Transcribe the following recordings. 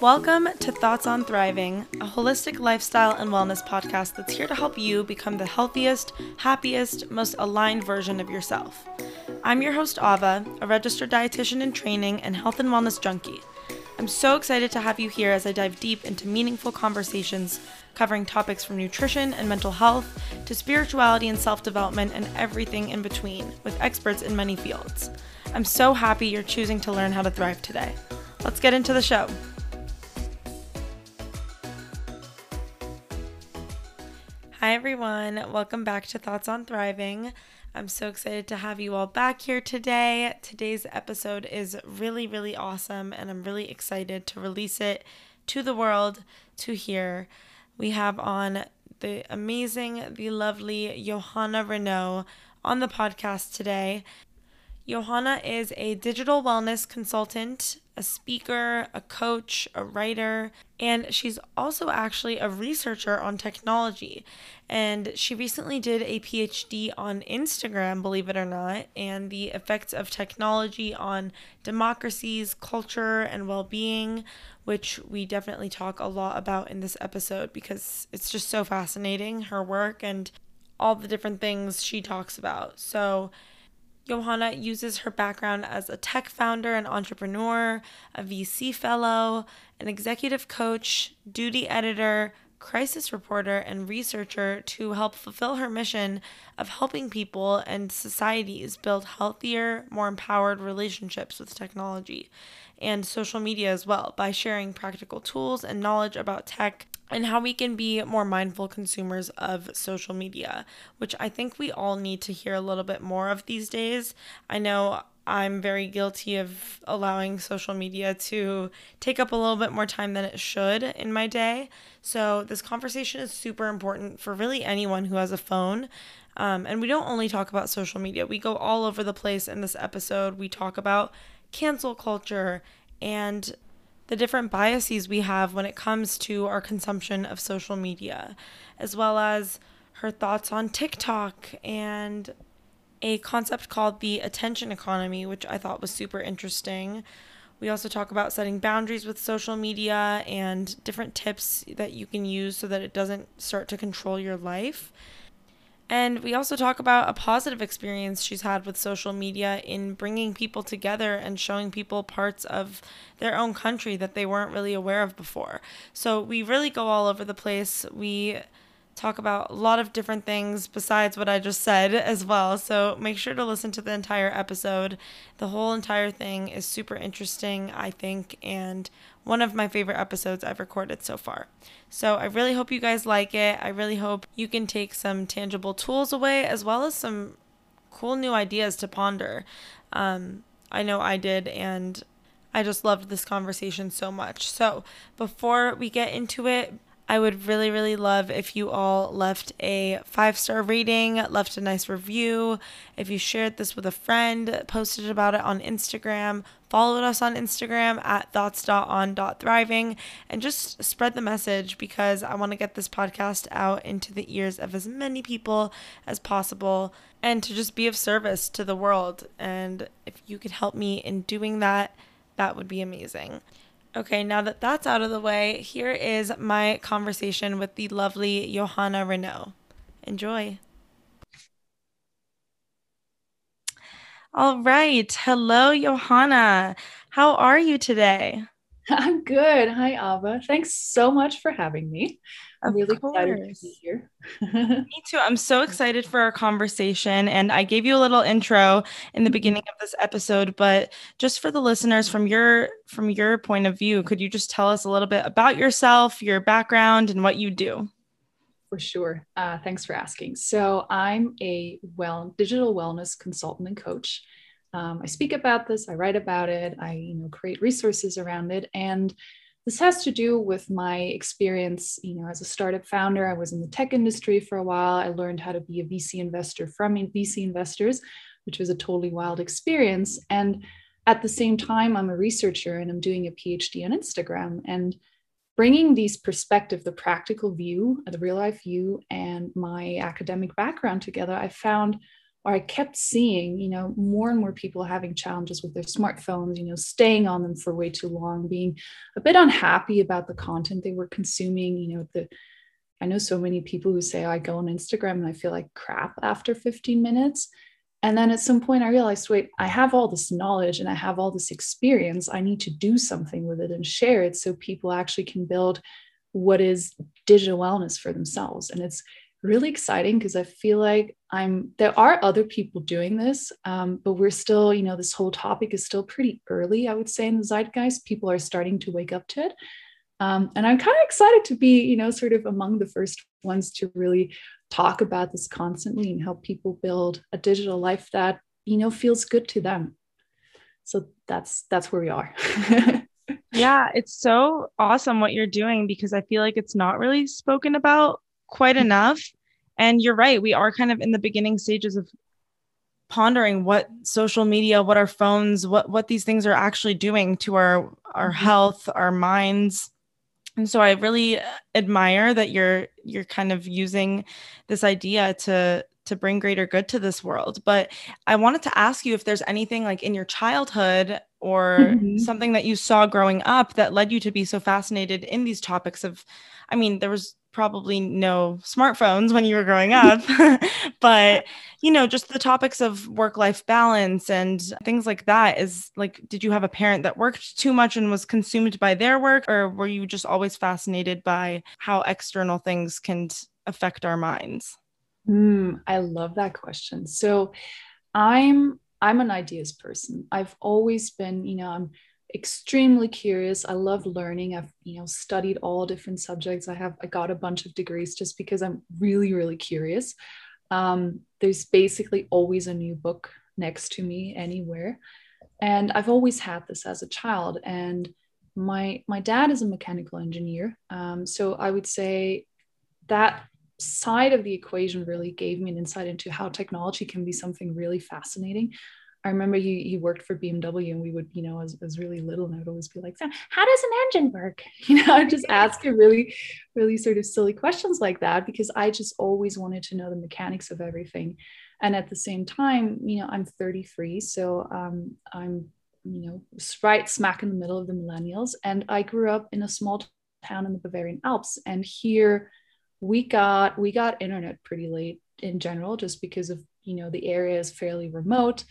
Welcome to Thoughts on Thriving, a holistic lifestyle and wellness podcast that's here to help you become the healthiest, happiest, most aligned version of yourself. I'm your host, Ava, a registered dietitian in training and health and wellness junkie. I'm so excited to have you here as I dive deep into meaningful conversations covering topics from nutrition and mental health to spirituality and self-development and everything in between with experts in many fields. I'm so happy you're choosing to learn how to thrive today. Let's get into the show. Hi everyone, welcome back to Thoughts on Thriving. I'm so excited to have you all back here today. Today's episode is really, really awesome, and I'm really excited to release it to the world to hear. We have on the amazing, the lovely Johanna Renault on the podcast today. Johanna is a digital wellness consultant, a speaker, a coach, a writer, and she's also actually a researcher on technology. And she recently did a PhD on Instagram, believe it or not, and the effects of technology on democracies, culture, and well-being, which we definitely talk a lot about in this episode because it's just so fascinating, her work and all the different things she talks about. So Johanna uses her background as a tech founder and entrepreneur, a VC fellow, an executive coach, duty editor, crisis reporter, and researcher to help fulfill her mission of helping people and societies build healthier, more empowered relationships with technology and social media as well by sharing practical tools and knowledge about tech and how we can be more mindful consumers of social media, which I think we all need to hear a little bit more of these days. I know I'm very guilty of allowing social media to take up a little bit more time than it should in my day. So this conversation is super important for really anyone who has a phone. And we don't only talk about social media. We go all over the place in this episode. We talk about cancel culture and the different biases we have when it comes to our consumption of social media, as well as her thoughts on TikTok and a concept called the attention economy, which I thought was super interesting. We also talk about setting boundaries with social media and different tips that you can use so that it doesn't start to control your life. And we also talk about a positive experience she's had with social media in bringing people together and showing people parts of their own country that they weren't really aware of before. So we really go all over the place. We talk about a lot of different things besides what I just said as well. So make sure to listen to the entire episode. The whole entire thing is super interesting, I think, and one of my favorite episodes I've recorded so far. So I really hope you guys like it. I really hope you can take some tangible tools away as well as some cool new ideas to ponder. I know I did, and I just loved this conversation so much. So before we get into it, I would really, really love if you all left a 5-star rating, left a nice review, if you shared this with a friend, posted about it on Instagram, followed us on Instagram at thoughts.on.thriving, and just spread the message because I want to get this podcast out into the ears of as many people as possible and to just be of service to the world. And if you could help me in doing that, that would be amazing. Okay, now that that's out of the way, here is my conversation with the lovely Johanna Renault. Enjoy. All right. Hello, Johanna. How are you today? I'm good. Hi, Ava. Thanks so much for having me. I'm really excited to be here. Me too. I'm so excited for our conversation. And I gave you a little intro in the beginning of this episode, but just for the listeners, from your point of view, could you just tell us a little bit about yourself, your background, and what you do? For sure. Thanks for asking. So I'm a digital wellness consultant and coach. I speak about this, I write about it, I create resources around it. And this has to do with my experience, as a startup founder. I was in the tech industry for a while. I learned how to be a VC investor from VC investors, which was a totally wild experience. And at the same time, I'm a researcher and I'm doing a PhD on Instagram, and bringing these perspective, the practical view, the real life view, and my academic background together, I found or I kept seeing, you know, more and more people having challenges with their smartphones, you know, staying on them for way too long, being a bit unhappy about the content they were consuming. You know, I know so many people who say, oh, I go on Instagram and I feel like crap after 15 minutes. And then at some point I realized, wait, I have all this knowledge and I have all this experience. I need to do something with it and share it so people actually can build what is digital wellness for themselves. And it's really exciting because I feel like there are other people doing this, but we're still, you know, this whole topic is still pretty early, I would say, in the zeitgeist. People are starting to wake up to it. And I'm kind of excited to be, you know, sort of among the first ones to really talk about this constantly and help people build a digital life that, you know, feels good to them. So that's where we are. Yeah, it's so awesome what you're doing, because I feel like it's not really spoken about quite enough. And you're right. We are kind of in the beginning stages of pondering what social media, what our phones, what these things are actually doing to our health, our minds. And so I really admire that you're kind of using this idea to bring greater good to this world. But I wanted to ask you if there's anything like in your childhood or something that you saw growing up that led you to be so fascinated in these topics of, I mean, there was probably no smartphones when you were growing up, but, you know, just the topics of work-life balance and things like that. Is like, did you have a parent that worked too much and was consumed by their work, or were you just always fascinated by how external things can affect our minds? I love that question. So I'm an ideas person. I've always been, you know, I'm extremely curious. I love learning. I've, you know, studied all different subjects. I got a bunch of degrees just because I'm really, really curious. There's basically always a new book next to me anywhere. And I've always had this as a child. And my dad is a mechanical engineer. So I would say that side of the equation really gave me an insight into how technology can be something really fascinating. I remember he worked for BMW, and we would, you know, as really little, and I would always be like, how does an engine work? You know, I just ask him really, really sort of silly questions like that, because I just always wanted to know the mechanics of everything. And at the same time, you know, I'm 33. So I'm, you know, right smack in the middle of the millennials. And I grew up in a small town in the Bavarian Alps. And here we got internet pretty late in general, just because of, you know, the area is fairly remote.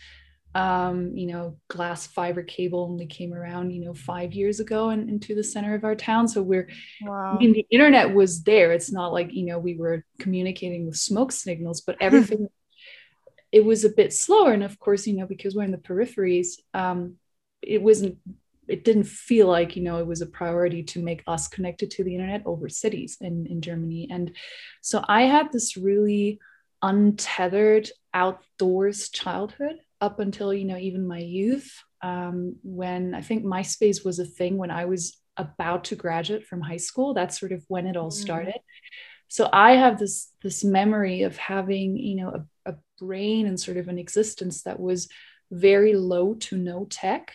You know, glass fiber cable only came around, you know, 5 years ago and into the center of our town. So I mean, the internet was there. It's not like, you know, we were communicating with smoke signals, but everything, it was a bit slower. And of course, you know, because we're in the peripheries, it didn't feel like, you know, it was a priority to make us connected to the internet over cities in Germany. And so I had this really untethered outdoors childhood up until, you know, even my youth, when I think MySpace was a thing when I was about to graduate from high school. That's sort of when it all started. So I have this memory of having, you know, a brain and sort of an existence that was very low to no tech.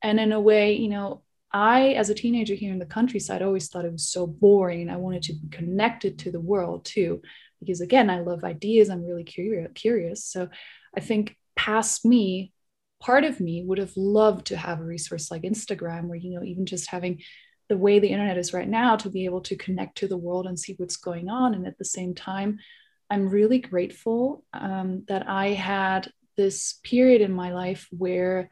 And in a way, you know, I, as a teenager here in the countryside, always thought it was so boring, and I wanted to be connected to the world too, because again, I love ideas. I'm really curious. So I think past me, part of me would have loved to have a resource like Instagram, where, you know, even just having the way the internet is right now, to be able to connect to the world and see what's going on. And at the same time, I'm really grateful that I had this period in my life where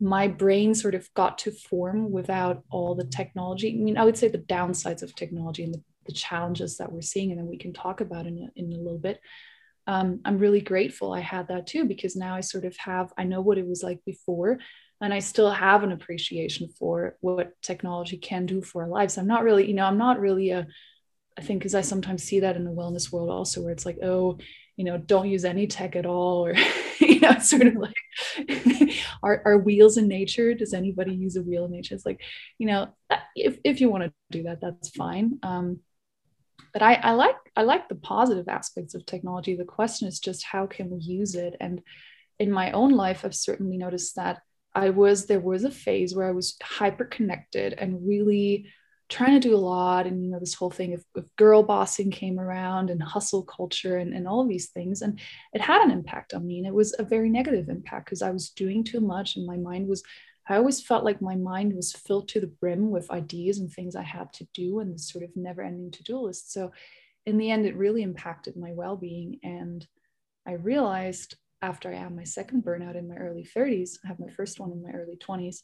my brain sort of got to form without all the technology. I mean, I would say the downsides of technology and the challenges that we're seeing, and then we can talk about in a little bit. I'm really grateful I had that too, because now I sort of I know what it was like before, and I still have an appreciation for what technology can do for our lives. I think, because I sometimes see that in the wellness world also, where it's like, oh, you know, don't use any tech at all, or, you know, sort of like, are wheels in nature? Does anybody use a wheel in nature? It's like, you know, if you want to do that, that's fine. But I like the positive aspects of technology. The question is just, how can we use it? And in my own life, I've certainly noticed that there was a phase where I was hyper connected and really trying to do a lot. And, you know, this whole thing of girl bossing came around and hustle culture and all these things. And it had an impact on me. And it was a very negative impact because I was doing too much. And my mind was, I always felt like my mind was filled to the brim with ideas and things I had to do and this sort of never ending to-do list. So in the end, it really impacted my well-being. And I realized after I had my second burnout in my early 30s, I had my first one in my early 20s.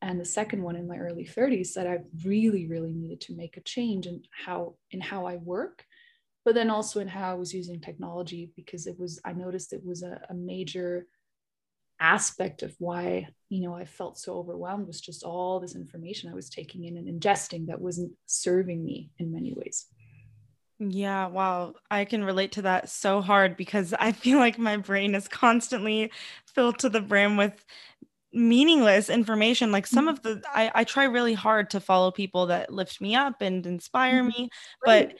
And the second one in my early 30s, that I really, really needed to make a change in how I work, but then also in how I was using technology, because it was, I noticed it was a major aspect of why, you know, I felt so overwhelmed was just all this information I was taking in and ingesting that wasn't serving me in many ways. Yeah. Wow. I can relate to that so hard because I feel like my brain is constantly filled to the brim with meaningless information. Like some of the, I try really hard to follow people that lift me up and inspire me, but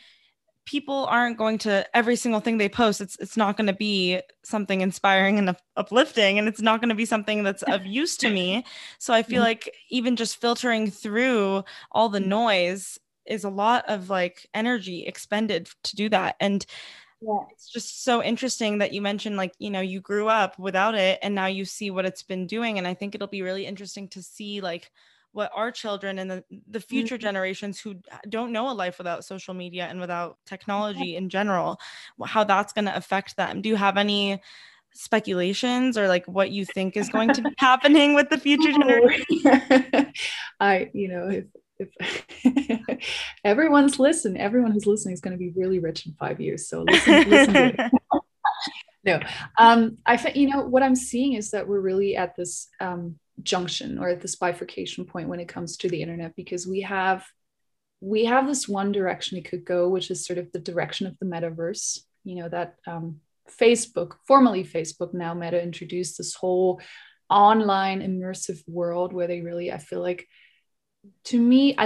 people aren't going to every single thing they post. It's not going to be something inspiring and uplifting, and it's not going to be something that's of use to me. So I feel like even just filtering through all the noise is a lot of like energy expended to do that. And yeah. It's just so interesting that you mentioned, like, you know, you grew up without it and now you see what it's been doing. And I think it'll be really interesting to see like what our children and the future generations who don't know a life without social media and without technology in general, how that's going to affect them. Do you have any speculations or like what you think is going to be happening with the future generation? If everyone who's listening is going to be really rich in 5 years. So listen to it. No, I think, you know, what I'm seeing is that we're really at this junction or at this bifurcation point when it comes to the internet, because we have this one direction it could go, which is sort of the direction of the metaverse, you know, that Facebook, formerly Facebook, now Meta, introduced this whole online immersive world where they really, I feel like, to me,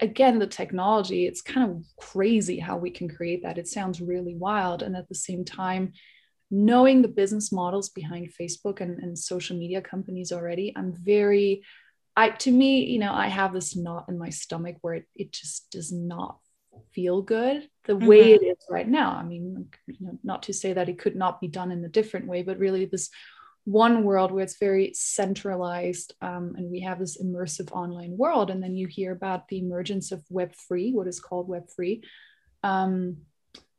again, the technology, it's kind of crazy how we can create that. It sounds really wild. And at the same time, knowing the business models behind Facebook and social media companies already, to me, you know, I have this knot in my stomach where it just does not feel good the way it is right now. I mean, you know, not to say that it could not be done in a different way, but really this one world where it's very centralized, and we have this immersive online world. And then you hear about the emergence of Web3, what is called Web3,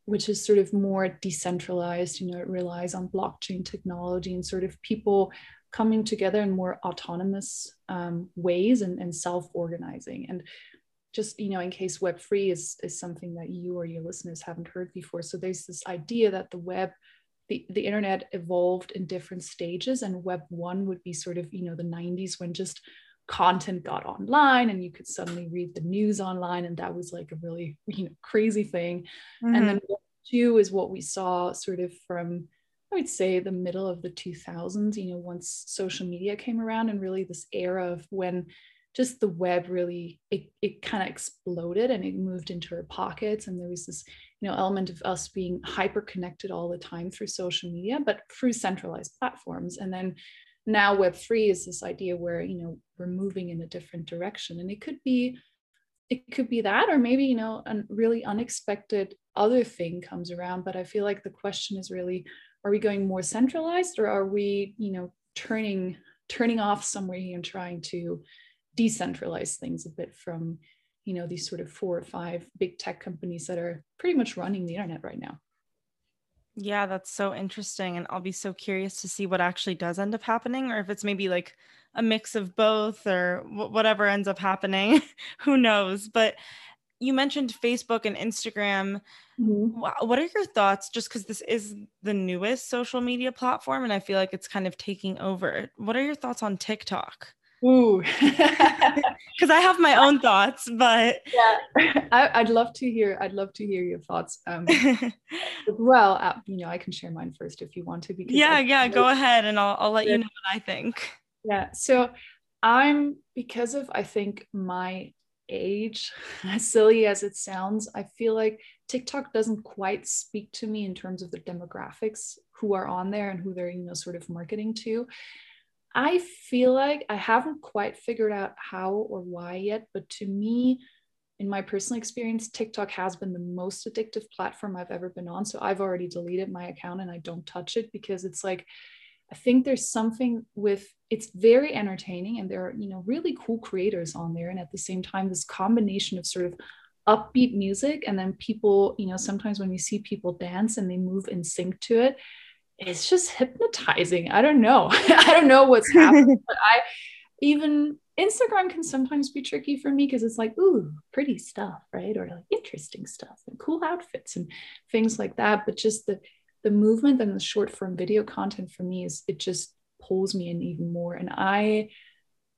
which is sort of more decentralized. You know, it relies on blockchain technology and sort of people coming together in more autonomous ways and self-organizing. And just, you know, in case Web3 is something that you or your listeners haven't heard before. So there's this idea that the internet evolved in different stages, and Web 1 would be sort of, you know, the 90s when just content got online and you could suddenly read the news online. And that was like a really, you know, crazy thing. And then Web 2 is what we saw sort of from, I would say, the middle of the 2000s, you know, once social media came around, and really this era of when just the web really, it kind of exploded and it moved into our pockets. And there was this, you know, element of us being hyper connected all the time through social media, but through centralized platforms. And then now Web3 is this idea where, you know, we're moving in a different direction. And it could be that, or maybe, you know, a really unexpected other thing comes around. But I feel like the question is really, are we going more centralized, or are we, you know, turning off somewhere here and trying to decentralize things a bit from, you know, these sort of 4 or 5 big tech companies that are pretty much running the internet right now. Yeah, that's so interesting. And I'll be so curious to see what actually does end up happening, or if it's maybe like a mix of both or whatever ends up happening, who knows. But you mentioned Facebook and Instagram. What are your thoughts? Just because this is the newest social media platform and I feel like it's kind of taking over. What are your thoughts on TikTok? Ooh, because I have my own thoughts, but yeah, I'd love to hear your thoughts. Well, you know, I can share mine first if you want to. Because go ahead, and I'll let you know what I think. Yeah, so I think my age, as silly as it sounds, I feel like TikTok doesn't quite speak to me in terms of the demographics who are on there and who they're, you know, sort of marketing to. I feel like I haven't quite figured out how or why yet, but to me, in my personal experience, TikTok has been the most addictive platform I've ever been on. So I've already deleted my account and I don't touch it, because it's like, I think there's something with, it's very entertaining and there are, you know, really cool creators on there. And at the same time, this combination of sort of upbeat music and then people, you know, sometimes when you see people dance and they move in sync to it, it's just hypnotizing. I don't know. I don't know what's happening, but even Instagram can sometimes be tricky for me because it's like, ooh, pretty stuff, right? Or like interesting stuff and cool outfits and things like that. But just the movement and the short form video content for me is, it just pulls me in even more. And I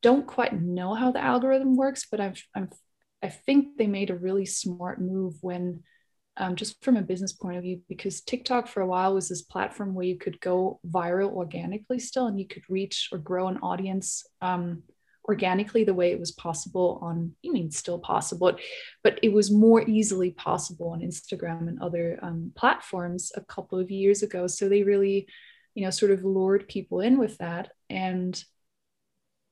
don't quite know how the algorithm works, but I think they made a really smart move when, just from a business point of view, because TikTok for a while was this platform where you could go viral organically still, and you could reach or grow an audience organically the way it was possible on, I mean, still possible, but it was more easily possible on Instagram and other platforms a couple of years ago. So they really, you know, sort of lured people in with that. And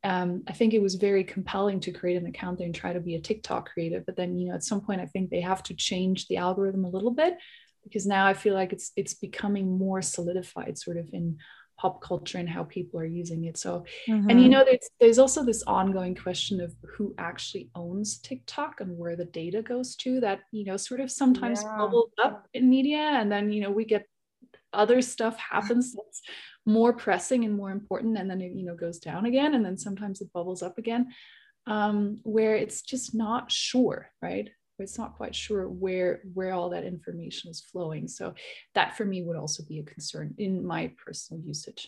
I think it was very compelling to create an account there and try to be a TikTok creator. But then, you know, at some point, I think they have to change the algorithm a little bit, because now I feel like it's becoming more solidified sort of in pop culture and how people are using it. So, and, you know, there's also this ongoing question of who actually owns TikTok and where the data goes to that, you know, sort of sometimes bubbles up in media. And then, you know, we get other stuff happens that's more pressing and more important, and then it, you know, goes down again, and then sometimes it bubbles up again, where it's just not sure, right? It's not quite sure where all that information is flowing. So that for me would also be a concern in my personal usage.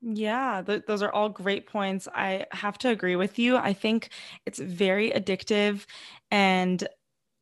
Yeah, those are all great points. I have to agree with you. I think it's very addictive, and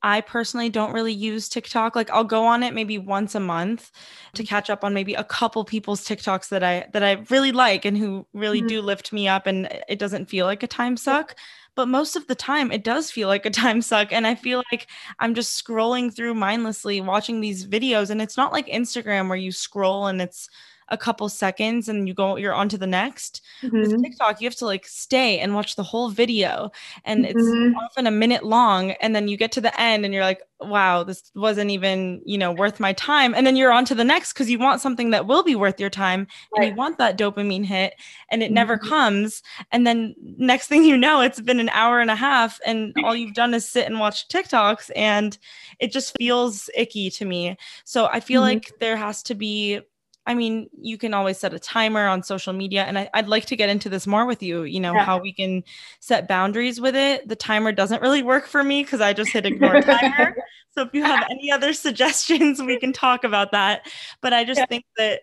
I personally don't really use TikTok. Like, I'll go on it maybe once a month to catch up on maybe a couple people's TikToks that I really like and who really do lift me up, and it doesn't feel like a time suck. But most of the time it does feel like a time suck. And I feel like I'm just scrolling through mindlessly watching these videos. And it's not like Instagram where you scroll and it's a couple seconds and you're on to the next. With TikTok, you have to like stay and watch the whole video, and it's often a minute long, and then you get to the end and you're like, wow, this wasn't even, you know, worth my time. And then you're on to the next, because you want something that will be worth your time, and you want that dopamine hit, and it never comes. And then next thing you know, it's been an hour and a half and all you've done is sit and watch TikToks, and it just feels icky to me. So I feel like there has to be, I mean, you can always set a timer on social media, and I'd like to get into this more with you, you know, how we can set boundaries with it. The timer doesn't really work for me because I just hit ignore timer. So if you have any other suggestions, we can talk about that. But I just think that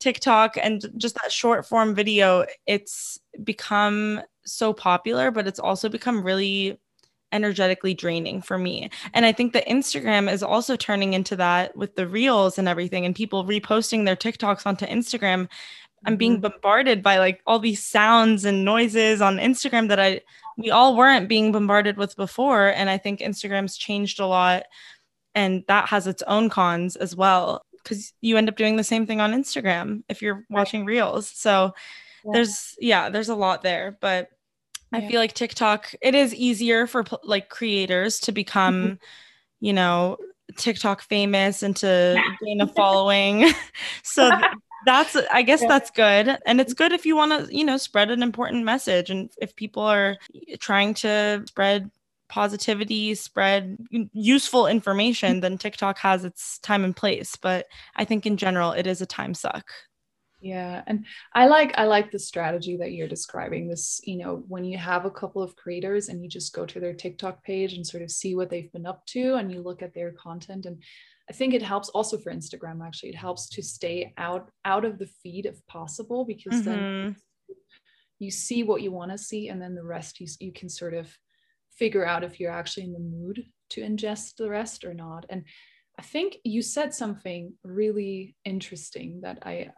TikTok and just that short form video, it's become so popular, but it's also become really energetically draining for me. And I think that Instagram is also turning into that with the reels and everything, and people reposting their TikToks onto Instagram. I'm being bombarded by like all these sounds and noises on Instagram that we all weren't being bombarded with before. And I think Instagram's changed a lot, and that has its own cons as well, because you end up doing the same thing on Instagram if you're watching reels. So there's a lot there, but I feel like TikTok, it is easier for like creators to become, you know, TikTok famous and to gain a following. So that's, I guess that's good. And it's good if you want to, you know, spread an important message. And if people are trying to spread positivity, spread useful information, then TikTok has its time and place. But I think in general, it is a time suck. Yeah. And I like the strategy that you're describing, this, you know, when you have a couple of creators and you just go to their TikTok page and sort of see what they've been up to, and you look at their content. And I think it helps also for Instagram, actually, it helps to stay out of the feed if possible, because then you see what you want to see. And then the rest, you can sort of figure out if you're actually in the mood to ingest the rest or not. And I think you said something really interesting that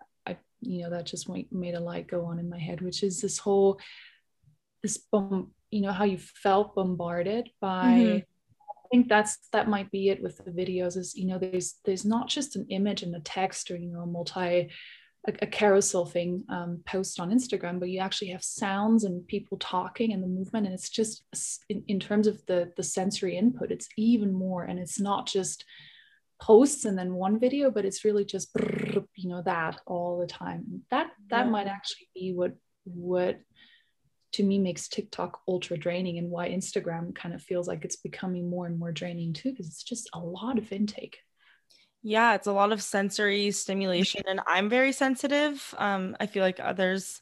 you know, that just made a light go on in my head, which is this whole, you know, how you felt bombarded by, I think that might be it with the videos is, you know, there's not just an image and a text or, you know, a multi a carousel thing post on Instagram, but you actually have sounds and people talking and the movement. And it's just in terms of the sensory input, it's even more. And it's not just posts and then one video, but it's really just, you know, that all the time. That might actually be what to me makes TikTok ultra draining, and why Instagram kind of feels like it's becoming more and more draining too, because it's just a lot of intake. Yeah, it's a lot of sensory stimulation, and I'm very sensitive. I feel like others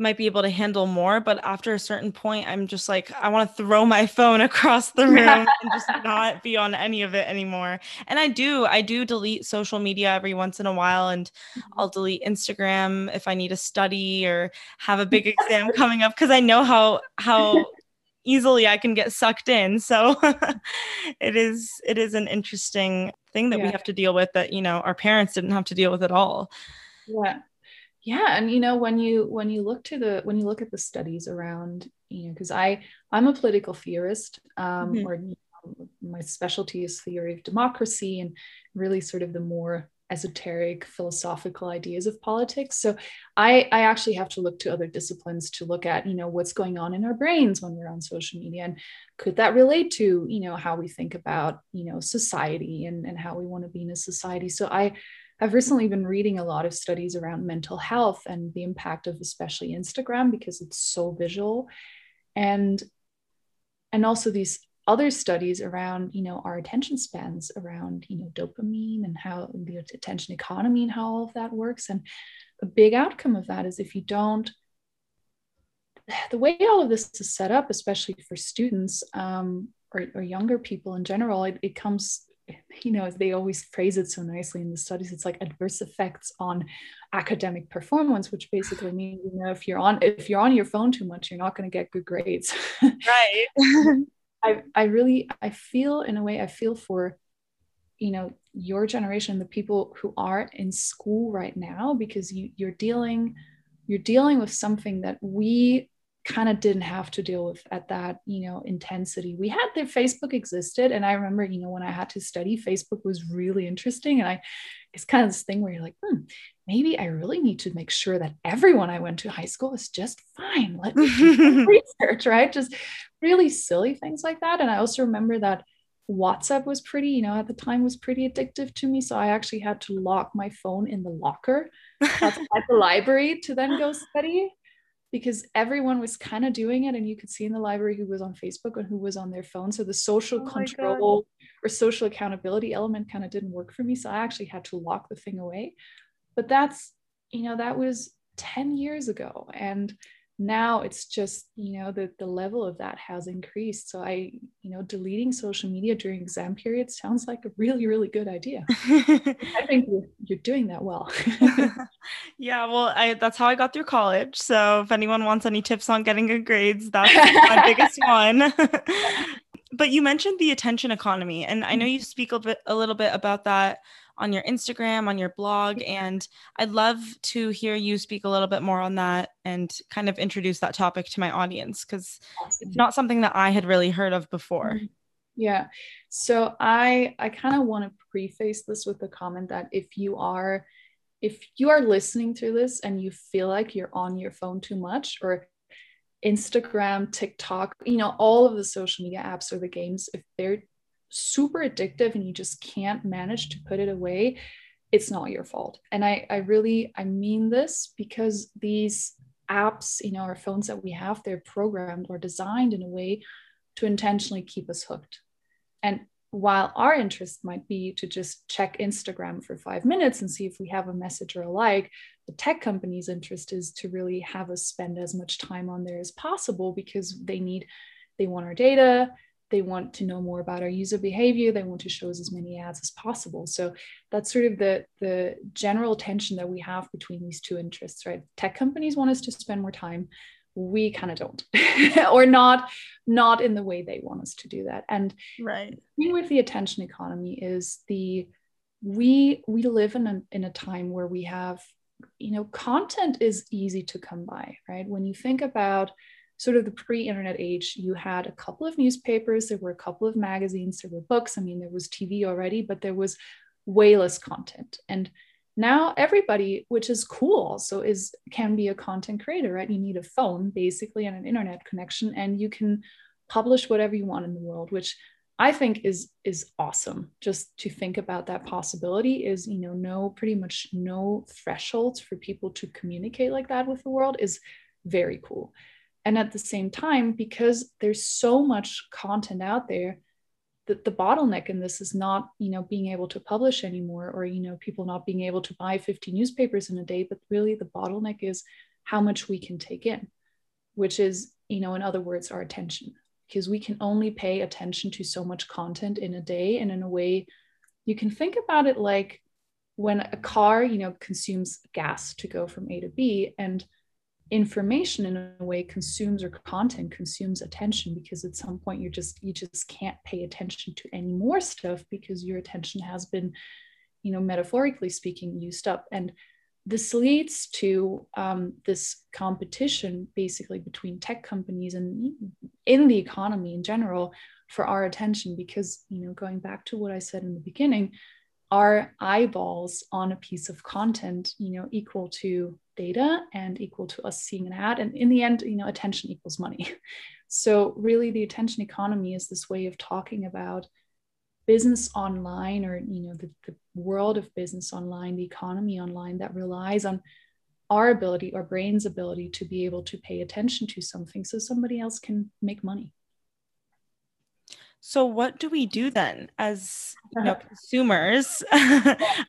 might be able to handle more, but after a certain point, I'm just like, I want to throw my phone across the room and just not be on any of it anymore. And I do delete social media every once in a while, and I'll delete Instagram if I need to study or have a big exam coming up, because I know how easily I can get sucked in. So it is an interesting thing that we have to deal with, that, you know, our parents didn't have to deal with at all. Yeah. Yeah. And, you know, when you look at the studies around, you know, cause I'm a political theorist, or you know, my specialty is theory of democracy and really sort of the more esoteric philosophical ideas of politics. So I actually have to look to other disciplines to look at, you know, what's going on in our brains when we're on social media, and could that relate to, you know, how we think about, you know, society and how we want to be in a society. So I've recently been reading a lot of studies around mental health and the impact of especially Instagram, because it's so visual, and also these other studies around, you know, our attention spans, around, you know, dopamine and how the attention economy and how all of that works. And a big outcome of that is, if you don't, the way all of this is set up, especially for students or younger people in general, it comes, you know, they always phrase it so nicely in the studies, it's like adverse effects on academic performance, which basically means, you know, if you're on your phone too much, you're not going to get good grades. Right. I feel for, you know, your generation, the people who are in school right now, because you're dealing with something that we kind of didn't have to deal with at that, you know, intensity. We had their Facebook existed. And I remember, you know, when I had to study, Facebook was really interesting. And it's kind of this thing where you're like, maybe I really need to make sure that everyone I went to high school is just fine. Let me do some research, right? Just really silly things like that. And I also remember that WhatsApp was pretty, you know, at the time was pretty addictive to me. So I actually had to lock my phone in the locker at the library to then go study, because everyone was kind of doing it, and you could see in the library who was on Facebook and who was on their phone. So the social control or social accountability element kind of didn't work for me. So I actually had to lock the thing away. But that's, you know, that was 10 years ago. And now it's just, you know, the level of that has increased. So I, you know, deleting social media during exam periods sounds like a really, really good idea. I think you're doing that well. Yeah, well, that's how I got through college. So if anyone wants any tips on getting good grades, that's my biggest one. But you mentioned the attention economy, and I know you speak a little bit about that on your Instagram, on your blog, and I'd love to hear you speak a little bit more on that and kind of introduce that topic to my audience, because it's not something that I had really heard of before. Yeah. So I kind of want to preface this with the comment that if you are listening through this and you feel like you're on your phone too much, or Instagram, TikTok, you know, all of the social media apps or the games, if they're super addictive and you just can't manage to put it away, it's not your fault. And I mean this, because these apps, you know, our phones that we have, they're programmed or designed in a way to intentionally keep us hooked. And while our interest might be to just check Instagram for 5 minutes and see if we have a message or a like, the tech company's interest is to really have us spend as much time on there as possible, because they want our data. They want to know more about our user behavior. They want to show us as many ads as possible. So that's sort of the general tension that we have between these two interests, right? Tech companies want us to spend more time. We kind of don't, or not in the way they want us to do that. And right. The thing with the attention economy is we live in a time where we have, you know, content is easy to come by, right? When you think about sort of the pre-internet age, you had a couple of newspapers, there were a couple of magazines, there were books. I mean, there was TV already, but there was way less content. And Now everybody, which is cool, so can be a content creator, right? You need a phone basically and an internet connection, and you can publish whatever you want in the world, which I think is awesome. Just to think about that possibility is, you know, pretty much no thresholds for people to communicate like that with the world is very cool. And at the same time, because there's so much content out there, the bottleneck in this is not, you know, being able to publish anymore, or, you know, people not being able to buy 50 newspapers in a day, but really the bottleneck is how much we can take in, which is, you know, in other words, our attention, because we can only pay attention to so much content in a day. And in a way, you can think about it like when a car, you know, consumes gas to go from A to B, and information in a way consumes, or content consumes, attention, because at some point you just can't pay attention to any more stuff because your attention has been, you know, metaphorically speaking, used up. And this leads to this competition basically between tech companies and in the economy in general for our attention, because, you know, going back to what I said in the beginning, our eyeballs on a piece of content, you know, equal to data and equal to us seeing an ad. And in the end, you know, attention equals money. So really the attention economy is this way of talking about business online, or, you know, the world of business online, the economy online, that relies on our ability, our brain's ability to be able to pay attention to something so somebody else can make money. So what do we do then as, you know, consumers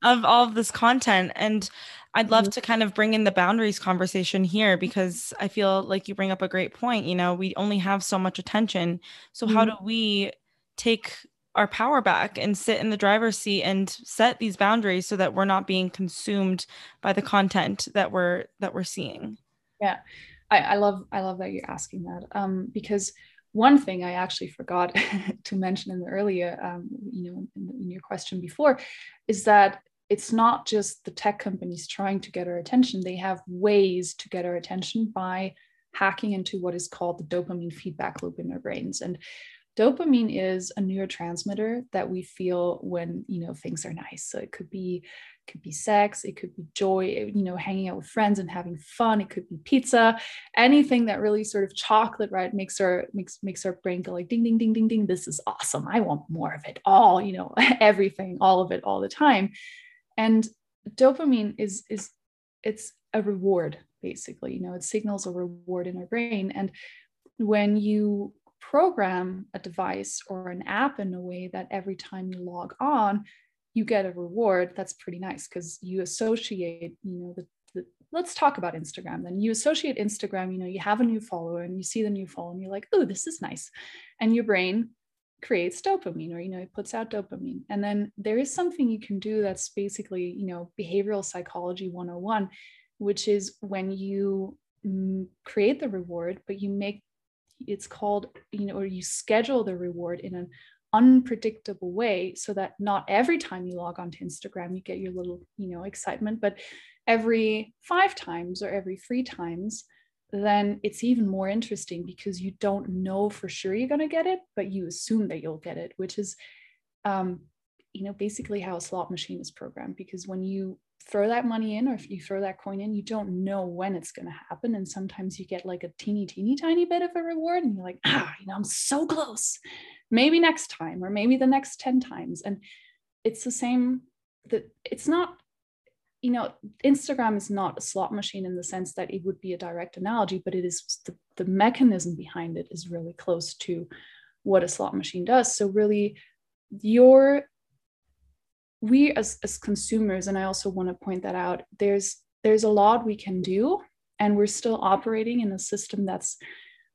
of all of this content? And I'd love to kind of bring in the boundaries conversation here, because I feel like you bring up a great point. You know, we only have so much attention. So how do we take our power back and sit in the driver's seat and set these boundaries so that we're not being consumed by the content that we're seeing? Yeah, I love that you're asking that, because one thing I actually forgot to mention in the earlier, you know, in your question before, is that it's not just the tech companies trying to get our attention. They have ways to get our attention by hacking into what is called the dopamine feedback loop in our brains. And dopamine is a neurotransmitter that we feel when, you know, things are nice. So it could be sex, it could be joy, you know, hanging out with friends and having fun. It could be pizza, anything that really sort of chocolate, right, makes our brain go like ding, ding, ding, ding, ding. This is awesome. I want more of it all, you know, everything, all of it, all the time. And dopamine it's a reward, basically. You know, it signals a reward in our brain. And when you program a device or an app in a way that every time you log on, you get a reward, that's pretty nice, because you associate, you know, let's talk about Instagram. Then you associate Instagram, you know, you have a new follower and you see the new follower and you're like, oh, this is nice. And your brain creates dopamine, or, you know, it puts out dopamine. And then there is something you can do that's basically, you know, behavioral psychology 101, which is when you create the reward, but you make, it's called, you know, or you schedule the reward in an unpredictable way, so that not every time you log onto Instagram, you get your little, you know, excitement, but every 5 times or every 3 times, then it's even more interesting, because you don't know for sure you're going to get it, but you assume that you'll get it, which is, you know, basically how a slot machine is programmed, because when you throw that money in, or if you throw that coin in, you don't know when it's going to happen. And sometimes you get like a teeny tiny bit of a reward and you're like, you know, I'm so close, maybe next time, or maybe the next 10 times. And it's the same, that it's not, you know, Instagram is not a slot machine in the sense that it would be a direct analogy, but it is the mechanism behind it is really close to what a slot machine does. So really we as consumers, and I also want to point that out, there's a lot we can do, and we're still operating in a system that's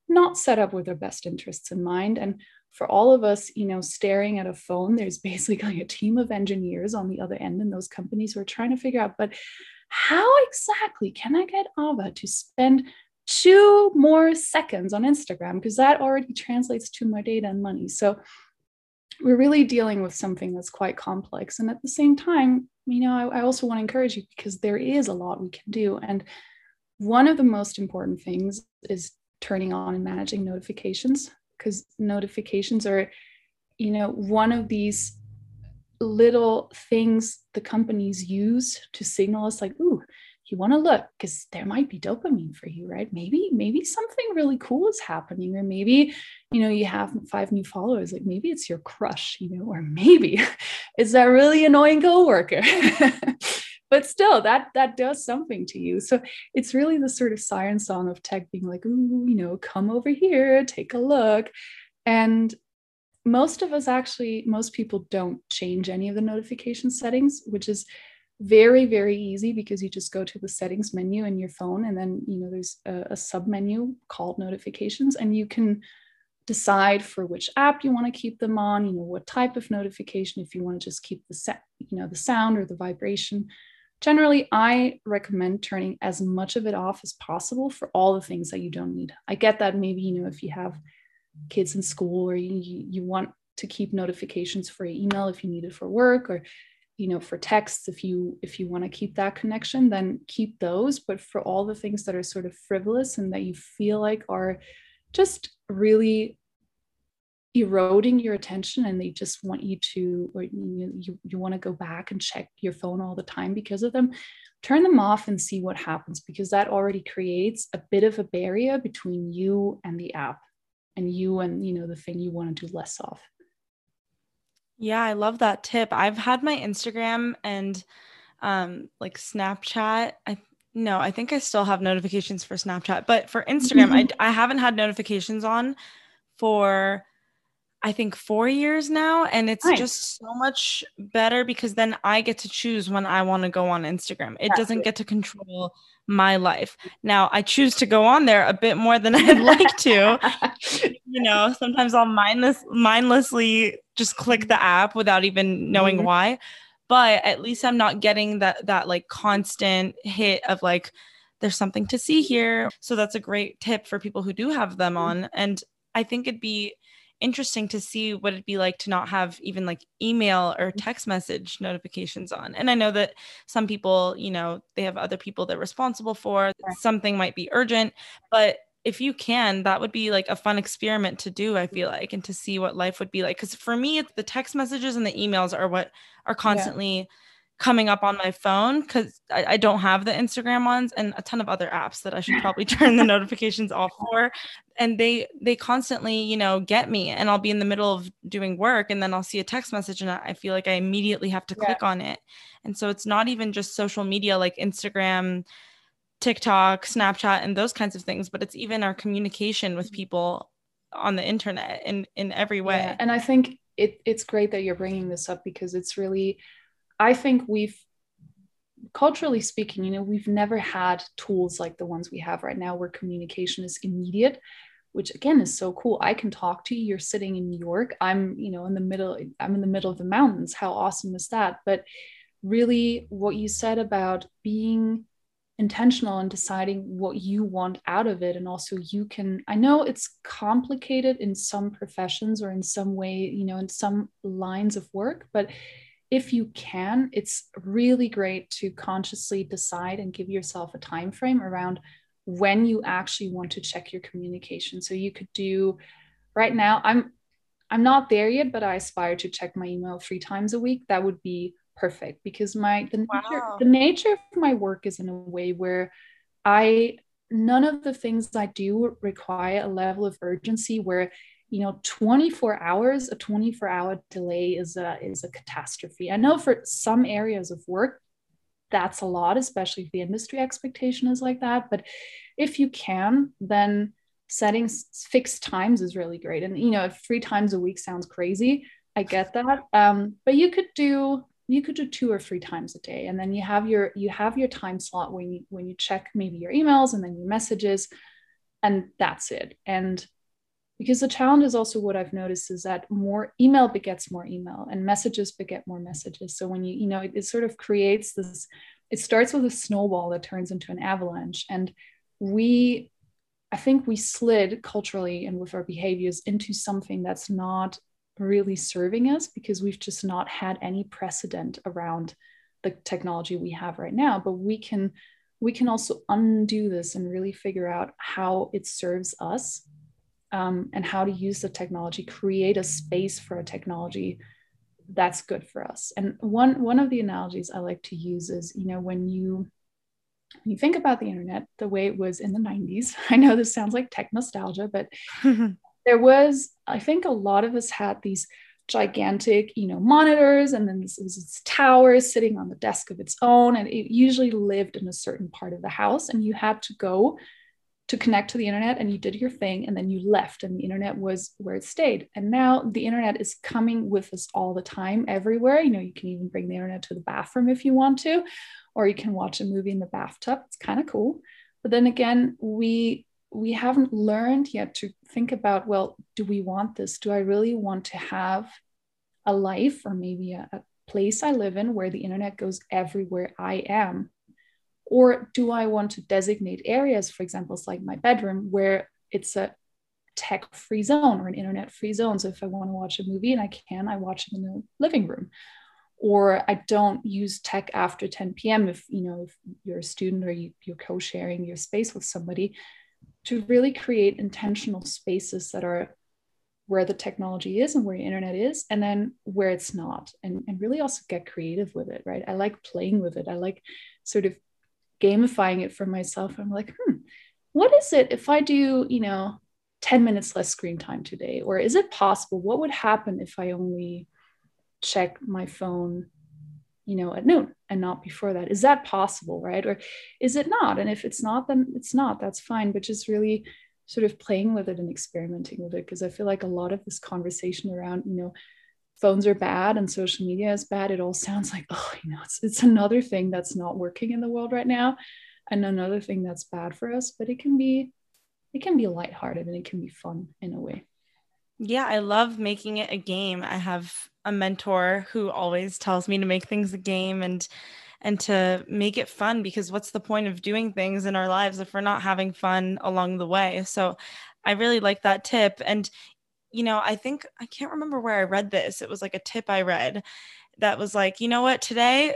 not set up with our best interests in mind. And for all of us, you know, staring at a phone, there's basically a team of engineers on the other end in those companies who are trying to figure out, but how exactly can I get Ava to spend 2 more seconds on Instagram? Because that already translates to my data and money. So we're really dealing with something that's quite complex. And at the same time, you know, I also want to encourage you, because there is a lot we can do. And one of the most important things is turning on and managing notifications, because notifications are, you know, one of these little things the companies use to signal us like, ooh, you want to look because there might be dopamine for you, right? Maybe something really cool is happening, or maybe, you know, you have 5 new followers, like maybe it's your crush, you know, or maybe it's that really annoying coworker. But still, that does something to you. So it's really the sort of siren song of tech being like, ooh, you know, come over here, take a look. And most people don't change any of the notification settings, which is very, very easy because you just go to the settings menu in your phone, and then, you know, there's a sub menu called notifications, and you can decide for which app you want to keep them on, you know, what type of notification, if you want to just keep the set, you know, the sound or the vibration. Generally, I recommend turning as much of it off as possible for all the things that you don't need. I get that maybe, you know, if you have kids in school, or you want to keep notifications for your email if you need it for work, or, you know, for texts, if you want to keep that connection, then keep those. But for all the things that are sort of frivolous and that you feel like are just really eroding your attention, and they just want you to, or you want to go back and check your phone all the time because of them, turn them off and see what happens, because that already creates a bit of a barrier between you and the app, and you and, you know, the thing you want to do less of. Yeah, I love that tip. I've had my Instagram and like Snapchat. I think I still have notifications for Snapchat, but for Instagram, I haven't had notifications on for, I think, 4 years now. And it's just so much better because then I get to choose when I want to go on Instagram. It doesn't get to control my life. Now I choose to go on there a bit more than I'd like to, you know, sometimes I'll mindlessly just click the app without even knowing why, but at least I'm not getting that like constant hit of like, there's something to see here. So that's a great tip for people who do have them on. And I think it'd be interesting to see what it'd be like to not have even like email or text message notifications on. And I know that some people, you know, they have other people they're responsible for. Something might be urgent, but if you can, that would be like a fun experiment to do, I feel like, and to see what life would be like. Because for me, it's the text messages and the emails are what are constantly coming up on my phone, because I don't have the Instagram ones and a ton of other apps that I should probably turn the notifications off for. And they constantly, you know, get me, and I'll be in the middle of doing work and then I'll see a text message and I feel like I immediately have to click on it. And so it's not even just social media like Instagram, TikTok, Snapchat, and those kinds of things, but it's even our communication with people on the internet in every way. Yeah. And I think it's great that you're bringing this up, because it's really, I think we've, culturally speaking, you know, we've never had tools like the ones we have right now where communication is immediate, which again is so cool. I can talk to you. You're sitting in New York. I'm in the middle of the mountains. How awesome is that? But really what you said about being intentional and deciding what you want out of it. And also I know it's complicated in some professions or in some way, you know, in some lines of work, but if you can, it's really great to consciously decide and give yourself a time frame around when you actually want to check your communication. So you could do right now, I'm not there yet, but I aspire to check my email 3 times a week. That would be perfect, because the nature of my work is in a way where none of the things I do require a level of urgency where, you know, 24 hour delay is a catastrophe. I know for some areas of work, that's a lot, especially if the industry expectation is like that. But if you can, then setting fixed times is really great. And, you know, 3 times a week sounds crazy. I get that. But you could do 2 or 3 times a day. And then you have your time slot when you check maybe your emails and then your messages, and that's it. And because the challenge is also what I've noticed is that more email begets more email and messages beget more messages. So when you know, it sort of creates this, it starts with a snowball that turns into an avalanche. And I think we slid culturally and with our behaviors into something that's not really serving us, because we've just not had any precedent around the technology we have right now. But we can also undo this and really figure out how it serves us. And how to use the technology, create a space for a technology that's good for us. And one of the analogies I like to use is, you know, when you think about the internet, the way it was in the 90s, I know this sounds like tech nostalgia, but there was, I think a lot of us had these gigantic, you know, monitors, and then this was its tower sitting on the desk of its own. And it usually lived in a certain part of the house, and you had to go to connect to the internet, and you did your thing, and then you left, and the internet was where it stayed. And now the internet is coming with us all the time, everywhere. You know, you can even bring the internet to the bathroom if you want to, or you can watch a movie in the bathtub. It's kind of cool. But then again, we haven't learned yet to think about, well, do we want this? Do I really want to have a life, or maybe a place I live in where the internet goes everywhere I am? Or do I want to designate areas, for example, like my bedroom, where it's a tech-free zone or an internet-free zone? So if I want to watch a movie, and I watch it in the living room. Or I don't use tech after 10 p.m. if you're a student, or you're co-sharing your space with somebody, to really create intentional spaces that are where the technology is and where the internet is, and then where it's not, and really also get creative with it, right? I like playing with it. I like sort of gamifying it for myself. I'm like, what is it if I do, 10 minutes less screen time today? Or is it possible? What would happen if I only check my phone, at noon and not before that? Is that possible, right? Or is it not? And if it's not, then it's not, that's fine. But just really sort of playing with it and experimenting with it. Because I feel like a lot of this conversation around, phones are bad and social media is bad, it all sounds like, it's another thing that's not working in the world right now, and another thing that's bad for us. But it can be lighthearted, and it can be fun in a way. Yeah, I love making it a game. I have a mentor who always tells me to make things a game and to make it fun, because what's the point of doing things in our lives if we're not having fun along the way? So I really like that tip. And I think, I can't remember where I read this. It was like a tip I read that was like, you know what, today,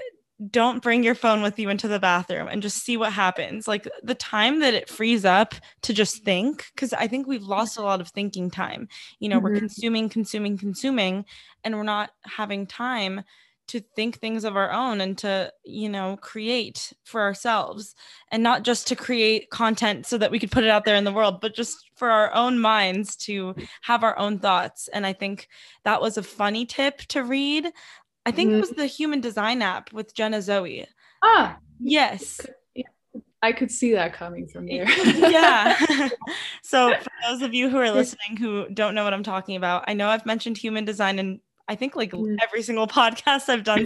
don't bring your phone with you into the bathroom and just see what happens. Like the time that it frees up to just think, because I think we've lost a lot of thinking time. We're consuming, and we're not having time to think things of our own and to, create for ourselves, and not just to create content so that we could put it out there in the world, but just for our own minds to have our own thoughts. And I think that was a funny tip to read. I think it was the Human Design app with Jenna Zoe. Ah, yes. I could see that coming from here. Yeah. So for those of you who are listening who don't know what I'm talking about, I know I've mentioned Human Design and I think like every single podcast I've done.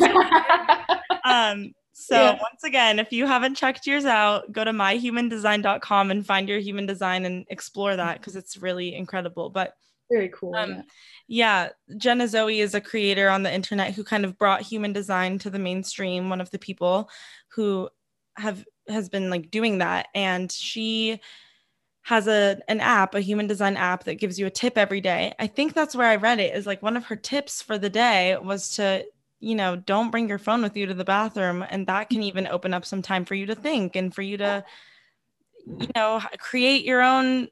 Once again, if you haven't checked yours out, go to myhumandesign.com and find your human design and explore that, because it's really incredible. But very cool. Jenna Zoe is a creator on the internet who kind of brought human design to the mainstream. One of the people who has been like doing that. And she has an app, a human design app that gives you a tip every day. I think that's where I read it, is like one of her tips for the day was to, don't bring your phone with you to the bathroom. And that can even open up some time for you to think and for you to, create your own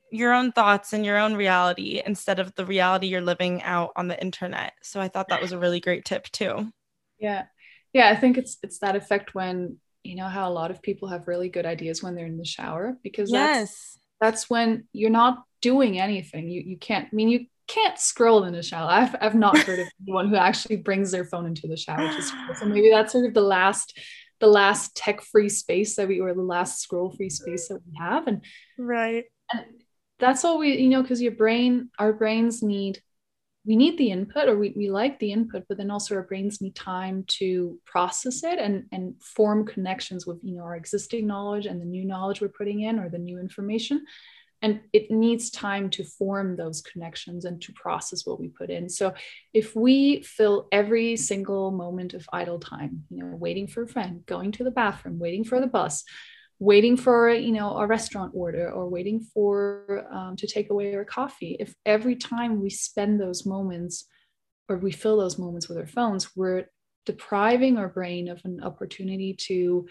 thoughts and your own reality instead of the reality you're living out on the internet. So I thought that was a really great tip too. Yeah. Yeah. I think it's that effect when, how a lot of people have really good ideas when they're in the shower, because that's when you're not doing anything. You can't scroll in a shower. I've not heard of anyone who actually brings their phone into the shower to scroll. So maybe that's sort of the last tech-free space the last scroll-free space that we have. And right. And that's all we, because our brains we need the input, or we like the input, but then also our brains need time to process it and form connections with, our existing knowledge and the new knowledge we're putting in, or the new information. And it needs time to form those connections and to process what we put in. So if we fill every single moment of idle time, waiting for a friend, going to the bathroom, waiting for the bus, waiting for, a restaurant order, or waiting for, to take away our coffee. If every time we spend those moments, or we fill those moments with our phones, we're depriving our brain of an opportunity to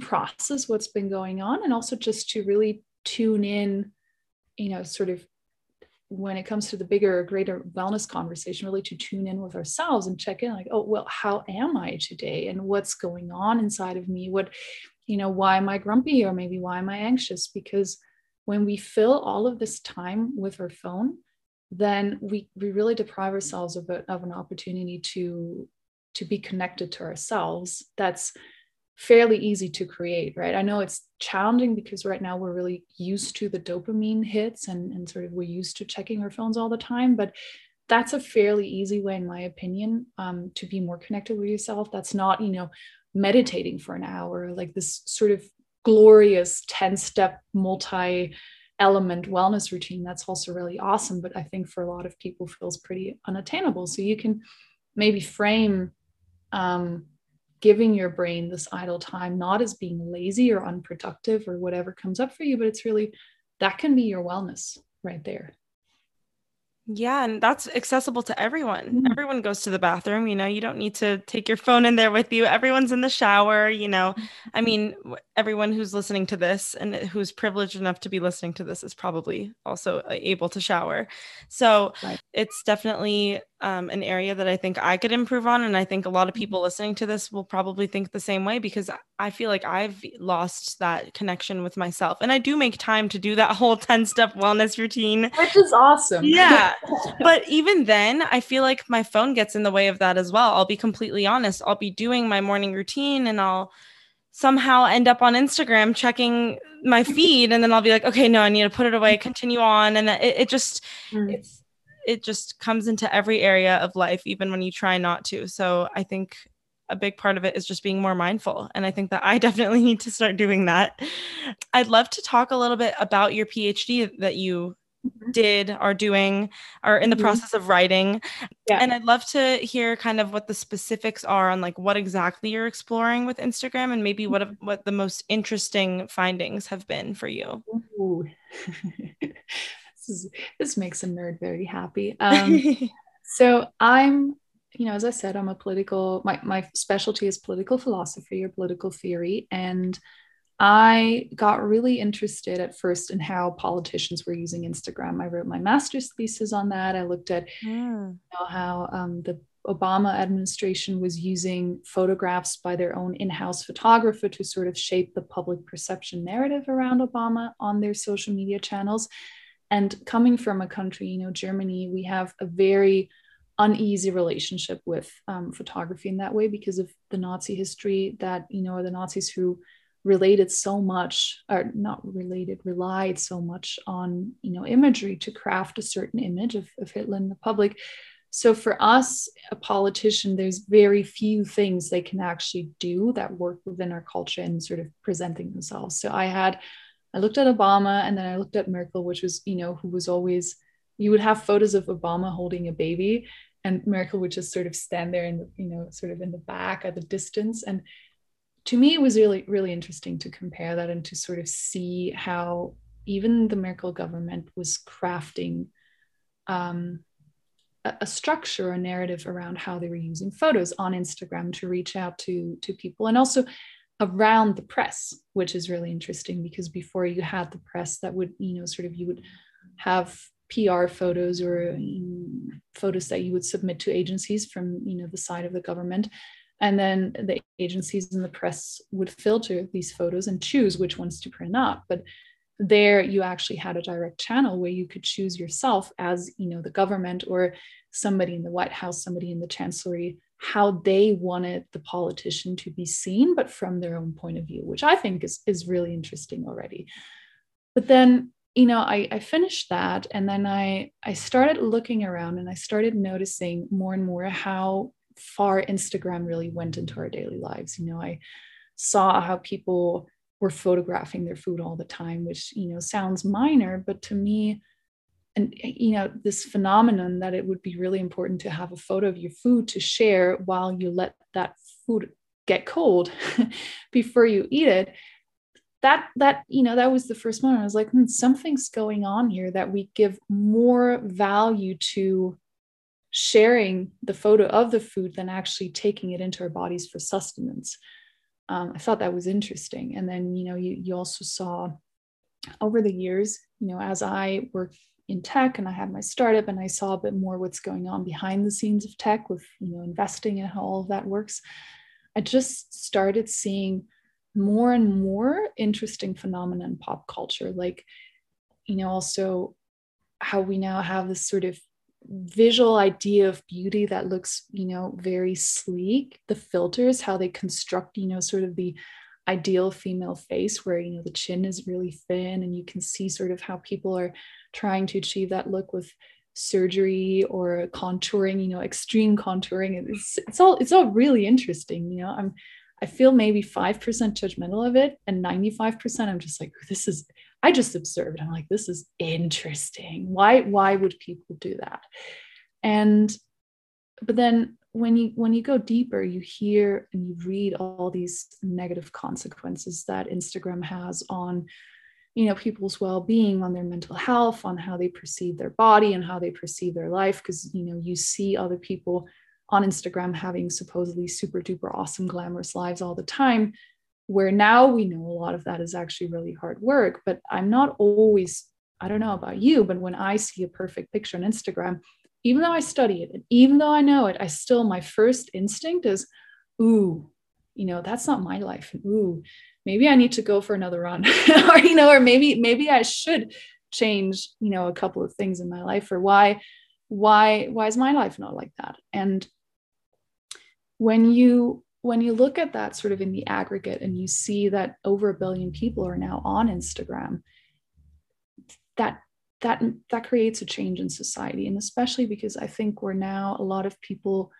process what's been going on, and also just to really tune in, sort of when it comes to the bigger, greater wellness conversation, really to tune in with ourselves and check in like, oh, well, how am I today? And what's going on inside of me? What, you know, why am I grumpy? Or maybe why am I anxious? Because when we fill all of this time with our phone, then we really deprive ourselves of an opportunity to be connected to ourselves. That's fairly easy to create, right? I know it's challenging because right now we're really used to the dopamine hits and sort of we're used to checking our phones all the time, but that's a fairly easy way, in my opinion, to be more connected with yourself. That's not, you know, meditating for an hour, like this sort of glorious 10-step multi-element wellness routine. That's also really awesome, but I think for a lot of people feels pretty unattainable. So you can maybe frame giving your brain this idle time, not as being lazy or unproductive or whatever comes up for you, but it's really, that can be your wellness right there. Yeah. And that's accessible to everyone. Mm-hmm. Everyone goes to the bathroom, you know, you don't need to take your phone in there with you. Everyone's in the shower, you know, I mean, everyone who's listening to this and who's privileged enough to be listening to this is probably also able to shower. So right. It's definitely an area that I think I could improve on. And I think a lot of people listening to this will probably think the same way, because I feel like I've lost that connection with myself. And I do make time to do that whole 10-step wellness routine. Which is awesome. Yeah. But even then, I feel like my phone gets in the way of that as well. I'll be completely honest. I'll be doing my morning routine and I'll somehow end up on Instagram checking my feed. And then I'll be like, okay, no, I need to put it away, continue on. And it just comes into every area of life, even when you try not to. So I think a big part of it is just being more mindful. And I think that I definitely need to start doing that. I'd love to talk a little bit about your PhD that you did, are doing, or in the process of writing. Yeah. And I'd love to hear kind of what the specifics are on like what exactly you're exploring with Instagram and maybe what the most interesting findings have been for you. Ooh. This makes a nerd very happy. So I'm, you know, as I said, I'm a political, my specialty is political philosophy or political theory. And I got really interested at first in how politicians were using Instagram. I wrote my master's thesis on that. I looked at how the Obama administration was using photographs by their own in-house photographer to sort of shape the public perception narrative around Obama on their social media channels. And coming from a country, you know, Germany, we have a very uneasy relationship with photography in that way because of the Nazi history that, you know, the Nazis who relied so much on, you know, imagery to craft a certain image of Hitler in the public. So for us, a politician, there's very few things they can actually do that work within our culture and sort of presenting themselves. So I looked at Obama and then I looked at Merkel, which was, you know, who was always, you would have photos of Obama holding a baby and Merkel would just sort of stand there and, you know, sort of in the back at the distance. And to me, it was really, really interesting to compare that and to sort of see how even the Merkel government was crafting a structure, a narrative around how they were using photos on Instagram to reach out to people. And also around the press, which is really interesting because before you had the press that would, you know, sort of you would have PR photos or photos that you would submit to agencies from, you know, the side of the government. And then the agencies and the press would filter these photos and choose which ones to print up. But there you actually had a direct channel where you could choose yourself as, you know, the government or somebody in the White House, somebody in the chancellery, how they wanted the politician to be seen, but from their own point of view, which I think is really interesting already. But then, you know, I finished that and then I started looking around and I started noticing more and more how far Instagram really went into our daily lives. You know, I saw how people were photographing their food all the time, which, you know, sounds minor, but to me, and, you know, this phenomenon that it would be really important to have a photo of your food to share while you let that food get cold before you eat it, that, you know, that was the first moment I was like, something's going on here that we give more value to sharing the photo of the food than actually taking it into our bodies for sustenance. I thought that was interesting. And then, you know, you also saw over the years, you know, as I worked in tech and I had my startup and I saw a bit more what's going on behind the scenes of tech with, you know, investing and how all of that works. I just started seeing more and more interesting phenomena in pop culture, like, you know, also how we now have this sort of visual idea of beauty that looks, you know, very sleek, the filters, how they construct, you know, sort of the ideal female face where, you know, the chin is really thin and you can see sort of how people are trying to achieve that look with surgery or contouring, you know, extreme contouring. It's all really interesting. You know, I feel maybe 5% judgmental of it and 95% I'm just like, this is, I just observed. I'm like, this is interesting. Why would people do that? And, but then when you go deeper, you hear and you read all these negative consequences that Instagram has on, you know, people's well-being, on their mental health, on how they perceive their body and how they perceive their life. Because, you know, you see other people on Instagram having supposedly super duper awesome glamorous lives all the time, where now we know a lot of that is actually really hard work. But I'm not always, I don't know about you, but when I see a perfect picture on Instagram, even though I study it and even though I know it, I still, my first instinct is, ooh, you know, that's not my life. Ooh, maybe I need to go for another run or, you know, or maybe I should change, you know, a couple of things in my life, or why is my life not like that? And when you look at that sort of in the aggregate and you see that over 1 billion people are now on Instagram, that creates a change in society. And especially because I think we're now, a lot of people,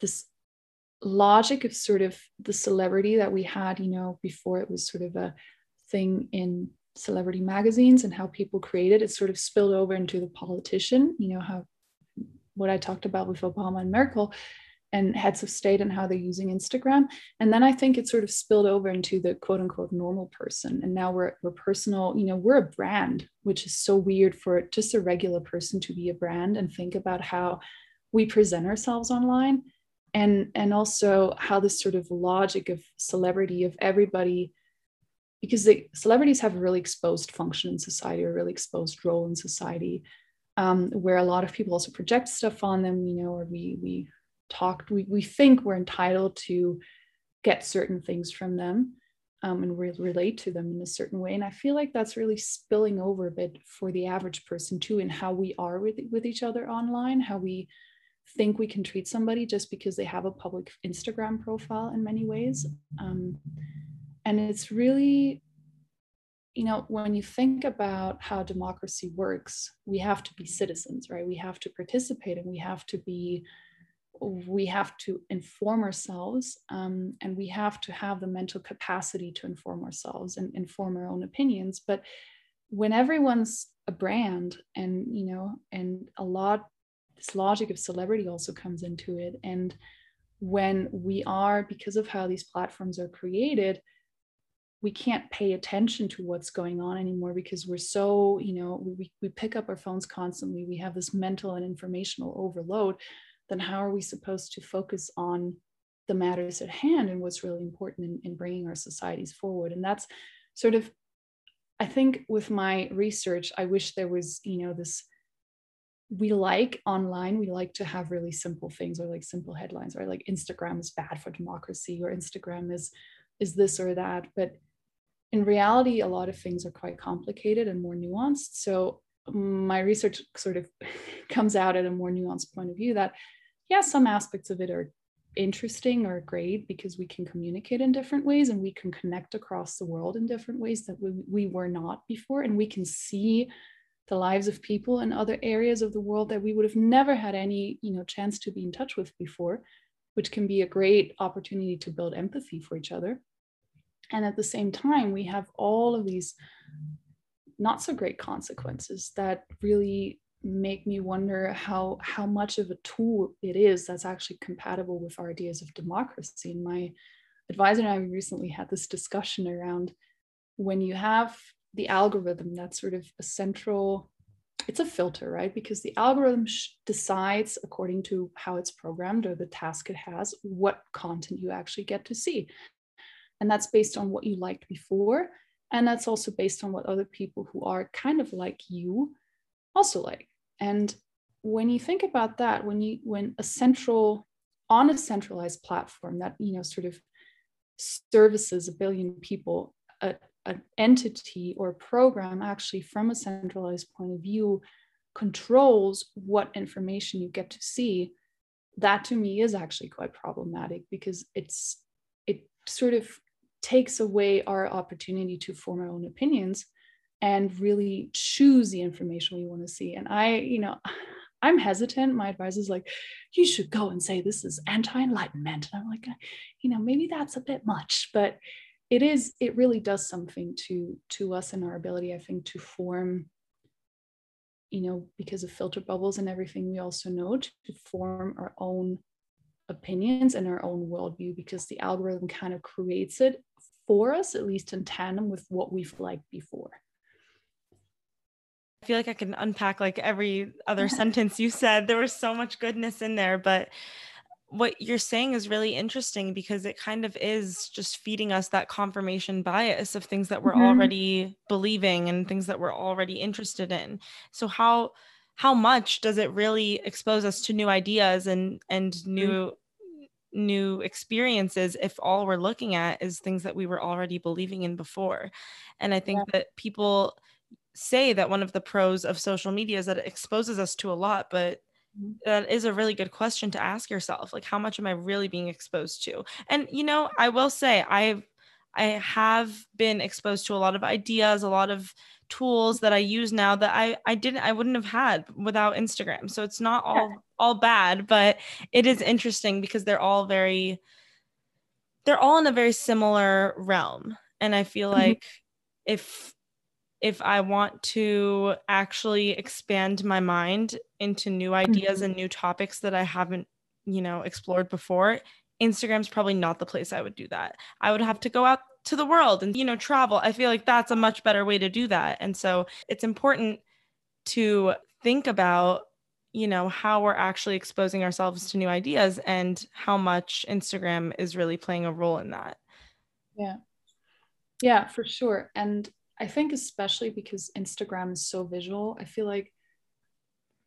this logic of sort of the celebrity that we had, you know, before it was sort of a thing in celebrity magazines and how people created it, sort of spilled over into the politician, you know, how what I talked about with Obama and Merkel and heads of state and how they're using Instagram. And then I think it sort of spilled over into the quote unquote normal person. And now we're personal, you know, we're a brand, which is so weird for just a regular person to be a brand and think about how we present ourselves online. And also how this sort of logic of celebrity, of everybody, because the celebrities have a really exposed function in society, or a really exposed role in society, where a lot of people also project stuff on them, you know, or we think we're entitled to get certain things from them, and we relate to them in a certain way. And I feel like that's really spilling over a bit for the average person too, in how we are with each other online, how we think we can treat somebody just because they have a public Instagram profile in many ways. And it's really, you know, when you think about how democracy works, we have to be citizens, right? We have to participate and we have to inform ourselves, and we have to have the mental capacity to inform ourselves and inform our own opinions. But when everyone's a brand, and, you know, and a lot, this logic of celebrity also comes into it. And when we are, because of how these platforms are created, we can't pay attention to what's going on anymore, because we're so, you know, we pick up our phones constantly. We have this mental and informational overload. Then how are we supposed to focus on the matters at hand and what's really important in bringing our societies forward? And that's sort of, I think with my research, I wish there was, you know, this, we like online, we like to have really simple things, or like simple headlines, or like Instagram is bad for democracy, or Instagram is this or that. But in reality, a lot of things are quite complicated and more nuanced. So my research sort of comes out at a more nuanced point of view that, yeah, some aspects of it are interesting or great because we can communicate in different ways and we can connect across the world in different ways that we were not before. And we can see the lives of people in other areas of the world that we would have never had any, you know, chance to be in touch with before, which can be a great opportunity to build empathy for each other. And at the same time, we have all of these not so great consequences that really make me wonder how much of a tool it is that's actually compatible with our ideas of democracy. And my advisor and I recently had this discussion around when you have the algorithm that's sort of a central, it's a filter, right? Because the algorithm decides according to how it's programmed or the task it has, what content you actually get to see. And that's based on what you liked before. And that's also based on what other people who are kind of like you also like. And when you think about that, when a central, on a centralized platform that, you know, sort of services a billion people, an entity or a program actually from a centralized point of view controls what information you get to see, that to me is actually quite problematic, because it sort of takes away our opportunity to form our own opinions and really choose the information we want to see. And I'm hesitant. My advisor's like, you should go and say this is anti-enlightenment. And I'm like, maybe that's a bit much, but it really does something to us and our ability, I think, to form, because of filter bubbles and everything we also know, to form our own opinions and our own worldview, because the algorithm kind of creates it for us, at least in tandem with what we've liked before. I feel like I can unpack like every other sentence you said. There was so much goodness in there, but what you're saying is really interesting, because it kind of is just feeding us that confirmation bias of things that we're already believing and things that we're already interested in. So how much does it really expose us to new ideas and new experiences if all we're looking at is things that we were already believing in before? And I think that people say that one of the pros of social media is that it exposes us to a lot, but that is a really good question to ask yourself. Like, how much am I really being exposed to? And, I will say I have been exposed to a lot of ideas, a lot of tools that I use now that I wouldn't have had without Instagram. So it's not all bad, but it is interesting because they're all in a very similar realm. And I feel like if I want to actually expand my mind into new ideas and new topics that I haven't, explored before, Instagram's probably not the place I would do that. I would have to go out to the world and, travel. I feel like that's a much better way to do that. And so it's important to think about, how we're actually exposing ourselves to new ideas and how much Instagram is really playing a role in that. Yeah. Yeah, for sure. And I think especially because Instagram is so visual, I feel like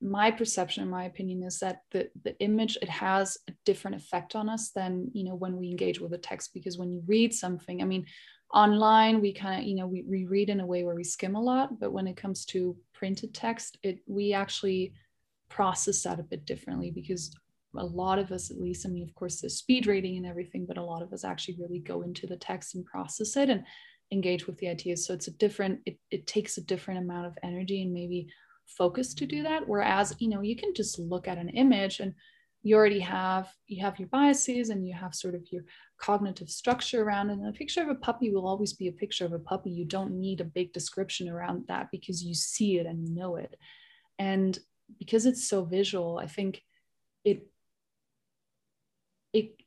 my perception, in my opinion, is that the image, it has a different effect on us than, when we engage with the text, because when you read something, online, we kind of, we read in a way where we skim a lot, but when it comes to printed text, we actually process that a bit differently, because a lot of us, at least, of course there's speed reading and everything, but a lot of us actually really go into the text and process it and engage with the ideas. So it's it takes a different amount of energy and maybe focus to do that. Whereas, you can just look at an image and you already have your biases and you have sort of your cognitive structure around it. And a picture of a puppy will always be a picture of a puppy. You don't need a big description around that because you see it and you know it. And because it's so visual, I think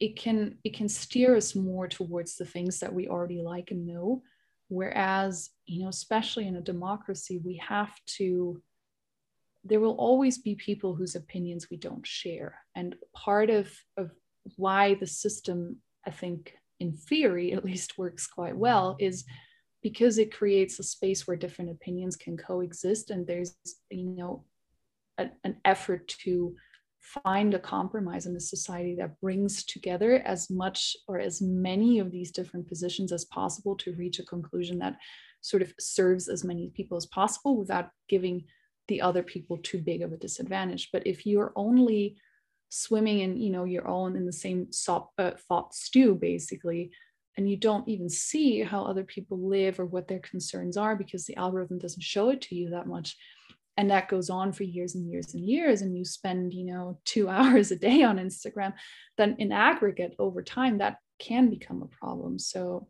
it can steer us more towards the things that we already like and know. Whereas, especially in a democracy, there will always be people whose opinions we don't share. And part of why the system, I think, in theory, at least, works quite well is because it creates a space where different opinions can coexist. And there's, an effort to find a compromise in a society that brings together as much or as many of these different positions as possible to reach a conclusion that sort of serves as many people as possible without giving the other people too big of a disadvantage. But if you're only swimming in, you're all in the same thought stew, basically, and you don't even see how other people live or what their concerns are because the algorithm doesn't show it to you that much. And that goes on for years and years and years, and you spend, 2 hours a day on Instagram, then in aggregate over time, that can become a problem. So,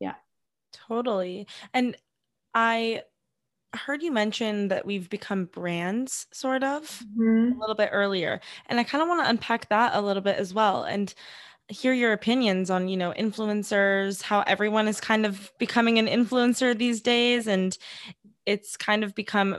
yeah. Totally. And I heard you mention that we've become brands sort of a little bit earlier. And I kind of want to unpack that a little bit as well and hear your opinions on, influencers, how everyone is kind of becoming an influencer these days. And it's kind of become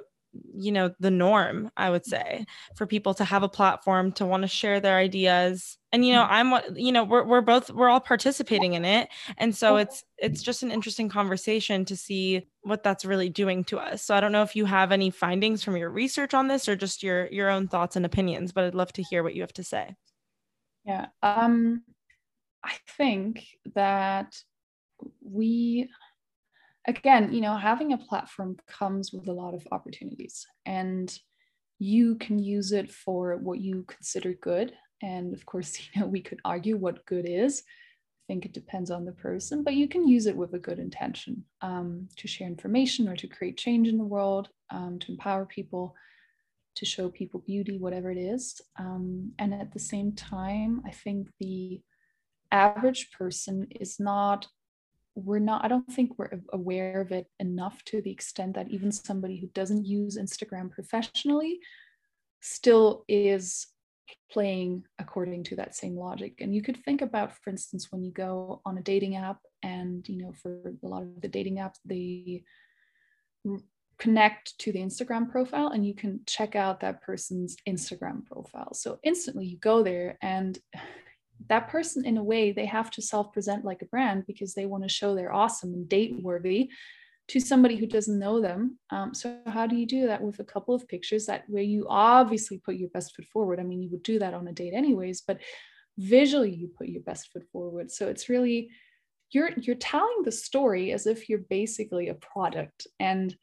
you know, the norm, I would say, for people to have a platform, to want to share their ideas. And, you know, we're all participating in it. And so it's just an interesting conversation to see what that's really doing to us. So I don't know if you have any findings from your research on this or just your own thoughts and opinions, but I'd love to hear what you have to say. Yeah. I think that again, you know, having a platform comes with a lot of opportunities, and you can use it for what you consider good. And of course, you know, we could argue what good is. I think it depends on the person, but you can use it with a good intention, to share information or to create change in the world, to empower people, to show people beauty, whatever it is. And at the same time, I think the average person is not, I don't think we're aware of it enough, to the extent that even somebody who doesn't use Instagram professionally still is playing according to that same logic. And you could think about, for instance, when you go on a dating app, and, you know, for a lot of the dating apps, they connect to the Instagram profile, and you can check out that person's Instagram profile. So instantly you go there, and that person, in a way, they have to self-present like a brand, because they want to show they're awesome and date-worthy to somebody who doesn't know them. So how do you do that with a couple of pictures where you obviously put your best foot forward? I mean, you would do that on a date anyways, but visually you put your best foot forward. So it's really, you're telling the story as if you're basically a product, and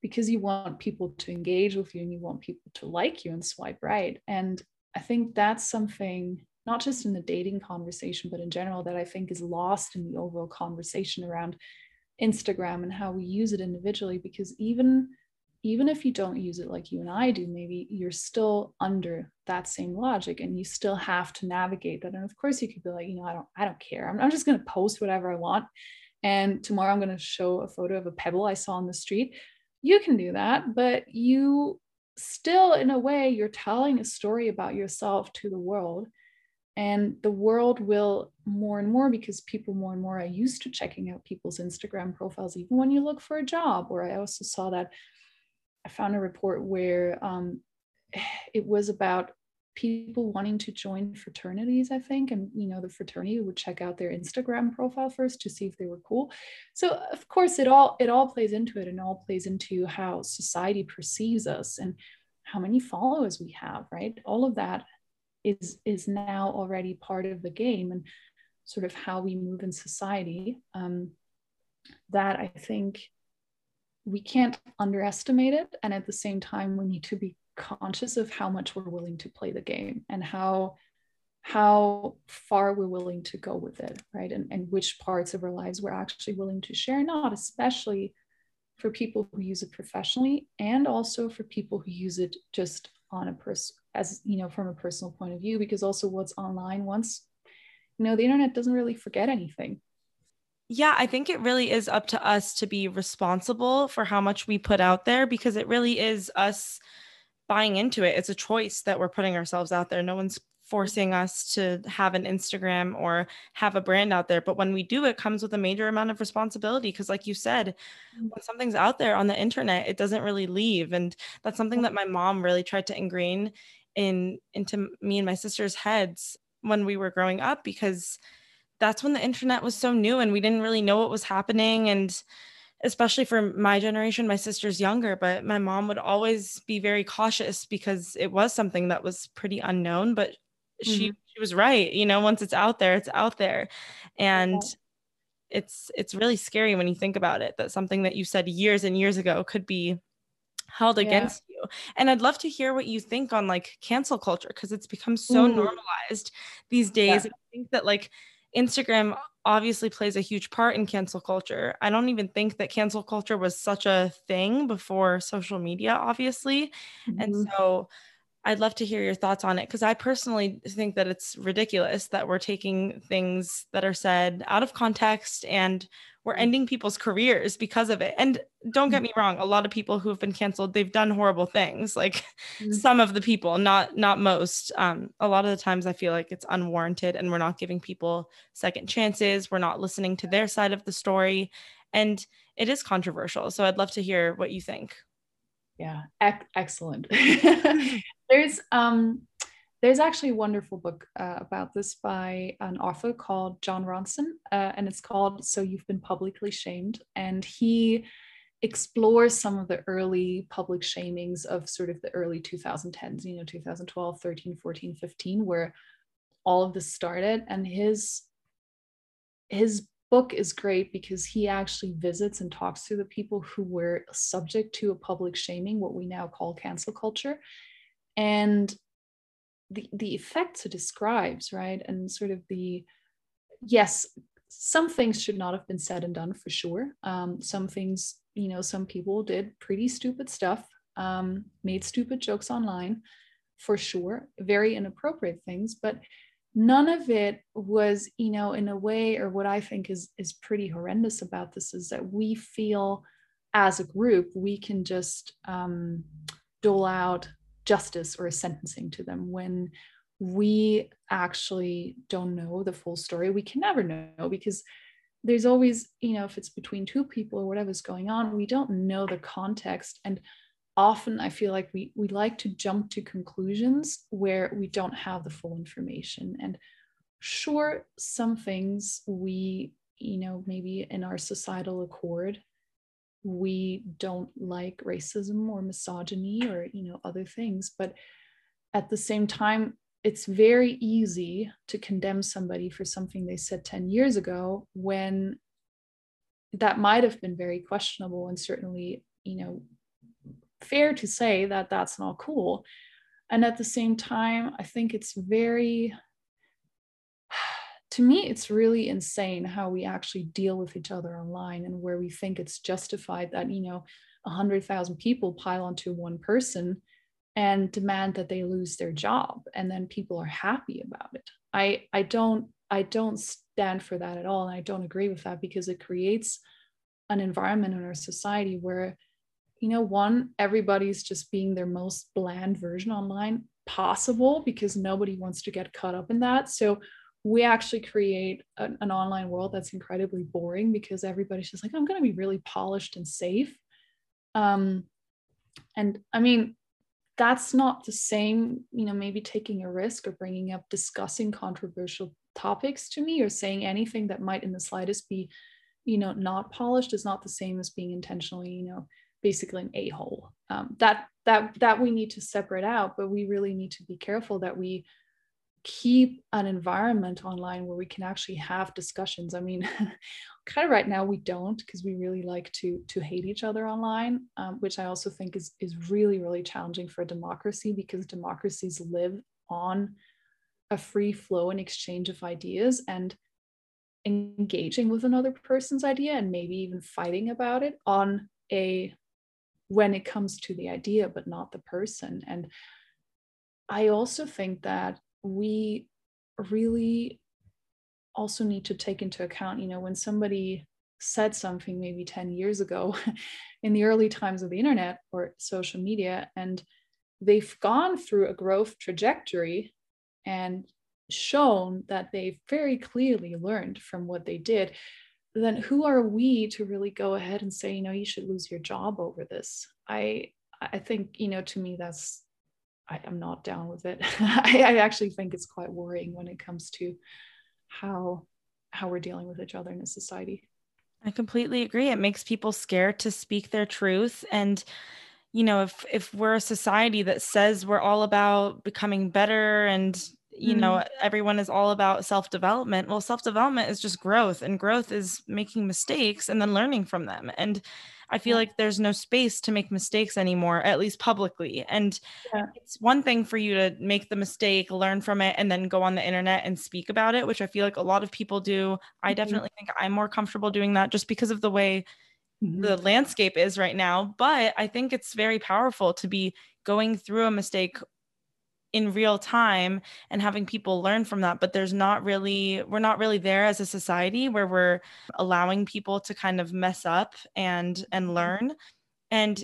because you want people to engage with you and you want people to like you and swipe right. And I think that's something, not just in the dating conversation, but in general, that I think is lost in the overall conversation around Instagram and how we use it individually, because even if you don't use it like you and I do, maybe you're still under that same logic, and you still have to navigate that. And of course you could be like, you know, I don't care. I'm just going to post whatever I want. And tomorrow I'm going to show a photo of a pebble I saw on the street. You can do that, but you still, in a way, you're telling a story about yourself to the world. And the world will more and more, because people more and more are used to checking out people's Instagram profiles, even when you look for a job. Or I also saw that, I found a report where it was about people wanting to join fraternities, I think. And, you know, the fraternity would check out their Instagram profile first to see if they were cool. So of course it all plays into it, and all plays into how society perceives us and how many followers we have, right? All of that is now already part of the game and sort of how we move in society, that I think we can't underestimate it. And at the same time, we need to be conscious of how much we're willing to play the game and how far we're willing to go with it, right? And which parts of our lives we're actually willing to share, not especially for people who use it professionally, and also for people who use it just on a person, as you know, from a personal point of view, because also what's online, once, you know, the internet doesn't really forget anything. Yeah, I think it really is up to us to be responsible for how much we put out there, because it really is us buying into it. It's a choice that we're putting ourselves out there. No one's forcing us to have an Instagram or have a brand out there. But when we do, it comes with a major amount of responsibility, because like you said, when something's out there on the internet, it doesn't really leave. And that's something that my mom really tried to ingrain into me and my sister's heads when we were growing up, because that's when the internet was so new and we didn't really know what was happening. And especially for my generation, my sister's younger, but my mom would always be very cautious because it was something that was pretty unknown, but she was right. You know, once it's out there, it's out there. And yeah, it's really scary when you think about it, that something that you said years and years ago could be held against you. And I'd love to hear what you think on like cancel culture, because it's become so normalized these days. Yeah. I think that like Instagram obviously plays a huge part in cancel culture. I don't even think that cancel culture was such a thing before social media, obviously. Mm-hmm. And so I'd love to hear your thoughts on it, because I personally think that it's ridiculous that we're taking things that are said out of context and we're ending people's careers because of it. And don't get me wrong, a lot of people who have been canceled, they've done horrible things. Like some of the people, not most. A lot of the times I feel like it's unwarranted and we're not giving people second chances. We're not listening to their side of the story. And it is controversial. So I'd love to hear what you think. Yeah, excellent. There's actually a wonderful book about this by an author called John Ronson, and it's called So You've Been Publicly Shamed. And he explores some of the early public shamings of sort of the early 2010s, 2012, 13, 14, 15, where all of this started. And his book is great because he actually visits and talks to the people who were subject to a public shaming, what we now call cancel culture. And the effects it describes, right? And sort of yes, some things should not have been said and done for sure. Some things, some people did pretty stupid stuff, made stupid jokes online for sure, very inappropriate things, but none of it was, in a way, or what I think is pretty horrendous about this is that we feel as a group, we can just dole out justice or a sentencing to them when we actually don't know the full story. We can never know because there's always, if it's between two people or whatever's going on, we don't know the context. And often I feel like we like to jump to conclusions where we don't have the full information. And sure, some things we, maybe in our societal accord, we don't like racism or misogyny or, other things. But at the same time, it's very easy to condemn somebody for something they said 10 years ago when that might have been very questionable and certainly, fair to say that that's not cool. And at the same time, I think it's to me, it's really insane how we actually deal with each other online and where we think it's justified that, 100,000 people pile onto one person and demand that they lose their job. And then people are happy about it. I don't stand for that at all. And I don't agree with that because it creates an environment in our society where everybody's just being their most bland version online possible because nobody wants to get caught up in that. So we actually create an online world that's incredibly boring because everybody's just like, I'm going to be really polished and safe. And I mean, that's not the same, maybe taking a risk or bringing up discussing controversial topics to me or saying anything that might in the slightest be, not polished is not the same as being intentionally, basically an a-hole. That we need to separate out, but we really need to be careful that we keep an environment online where we can actually have discussions. I mean, kind of right now we don't because we really like to hate each other online, which I also think is really, really challenging for a democracy because democracies live on a free flow and exchange of ideas and engaging with another person's idea and maybe even fighting about it when it comes to the idea, but not the person. And I also think that we really also need to take into account, when somebody said something maybe 10 years ago in the early times of the internet or social media, and they've gone through a growth trajectory and shown that they've very clearly learned from what they did, then who are we to really go ahead and say, you should lose your job over this? I think, to me, I'm not down with it. I actually think it's quite worrying when it comes to how we're dealing with each other in a society. I completely agree. It makes people scared to speak their truth. And, if we're a society that says we're all about becoming better and everyone is all about self-development. Well, self-development is just growth, and growth is making mistakes and then learning from them. And I feel like there's no space to make mistakes anymore, at least publicly. And it's one thing for you to make the mistake, learn from it, and then go on the internet and speak about it, which I feel like a lot of people do. I definitely think I'm more comfortable doing that just because of the way the landscape is right now. But I think it's very powerful to be going through a mistake in real time and having people learn from that. But we're not really there as a society where we're allowing people to kind of mess up and learn. And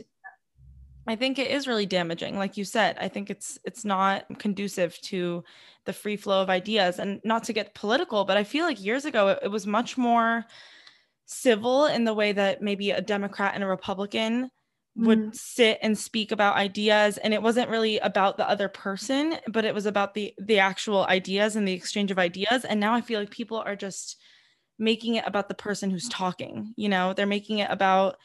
I think it is really damaging. Like you said, I think it's not conducive to the free flow of ideas, and not to get political, but I feel like years ago, it was much more civil in the way that maybe a Democrat and a Republican would sit and speak about ideas, and it wasn't really about the other person, but it was about the actual ideas and the exchange of ideas. And now I feel like people are just making it about the person who's talking, you know, they're making it about,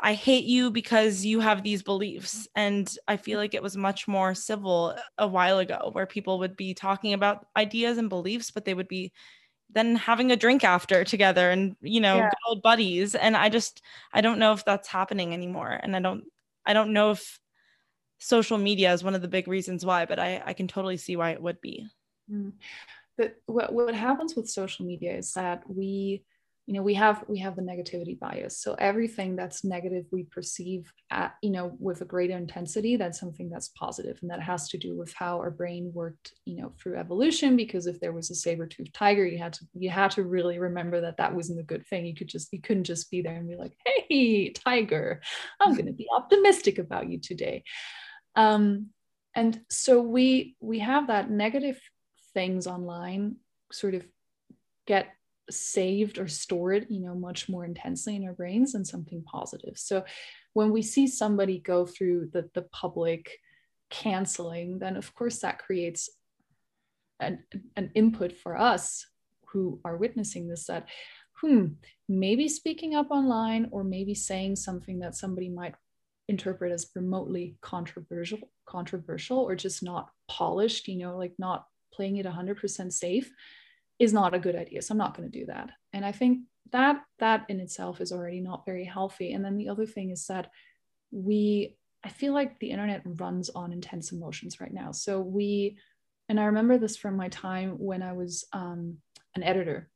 I hate you because you have these beliefs. And I feel like it was much more civil a while ago, where people would be talking about ideas and beliefs, but they would be then having a drink after together and, you know, good old buddies. And I don't know if that's happening anymore. And I don't know if social media is one of the big reasons why, but I can totally see why it would be. But what happens with social media is that we have the negativity bias. So everything that's negative, we perceive, with a greater intensity than something that's positive. And that has to do with how our brain worked, through evolution, because if there was a saber-toothed tiger, you had to really remember that wasn't a good thing. You couldn't just be there and be like, hey, tiger, I'm going to be optimistic about you today. And so we have that negative things online sort of get saved or stored, much more intensely in our brains than something positive. So when we see somebody go through the public canceling, then of course that creates an input for us who are witnessing this, that maybe speaking up online or maybe saying something that somebody might interpret as remotely controversial or just not polished, like not playing it 100% safe, is not a good idea. So I'm not going to do that. And I think that in itself is already not very healthy. And then the other thing is that I feel like the internet runs on intense emotions right now. So and I remember this from my time when I was an editor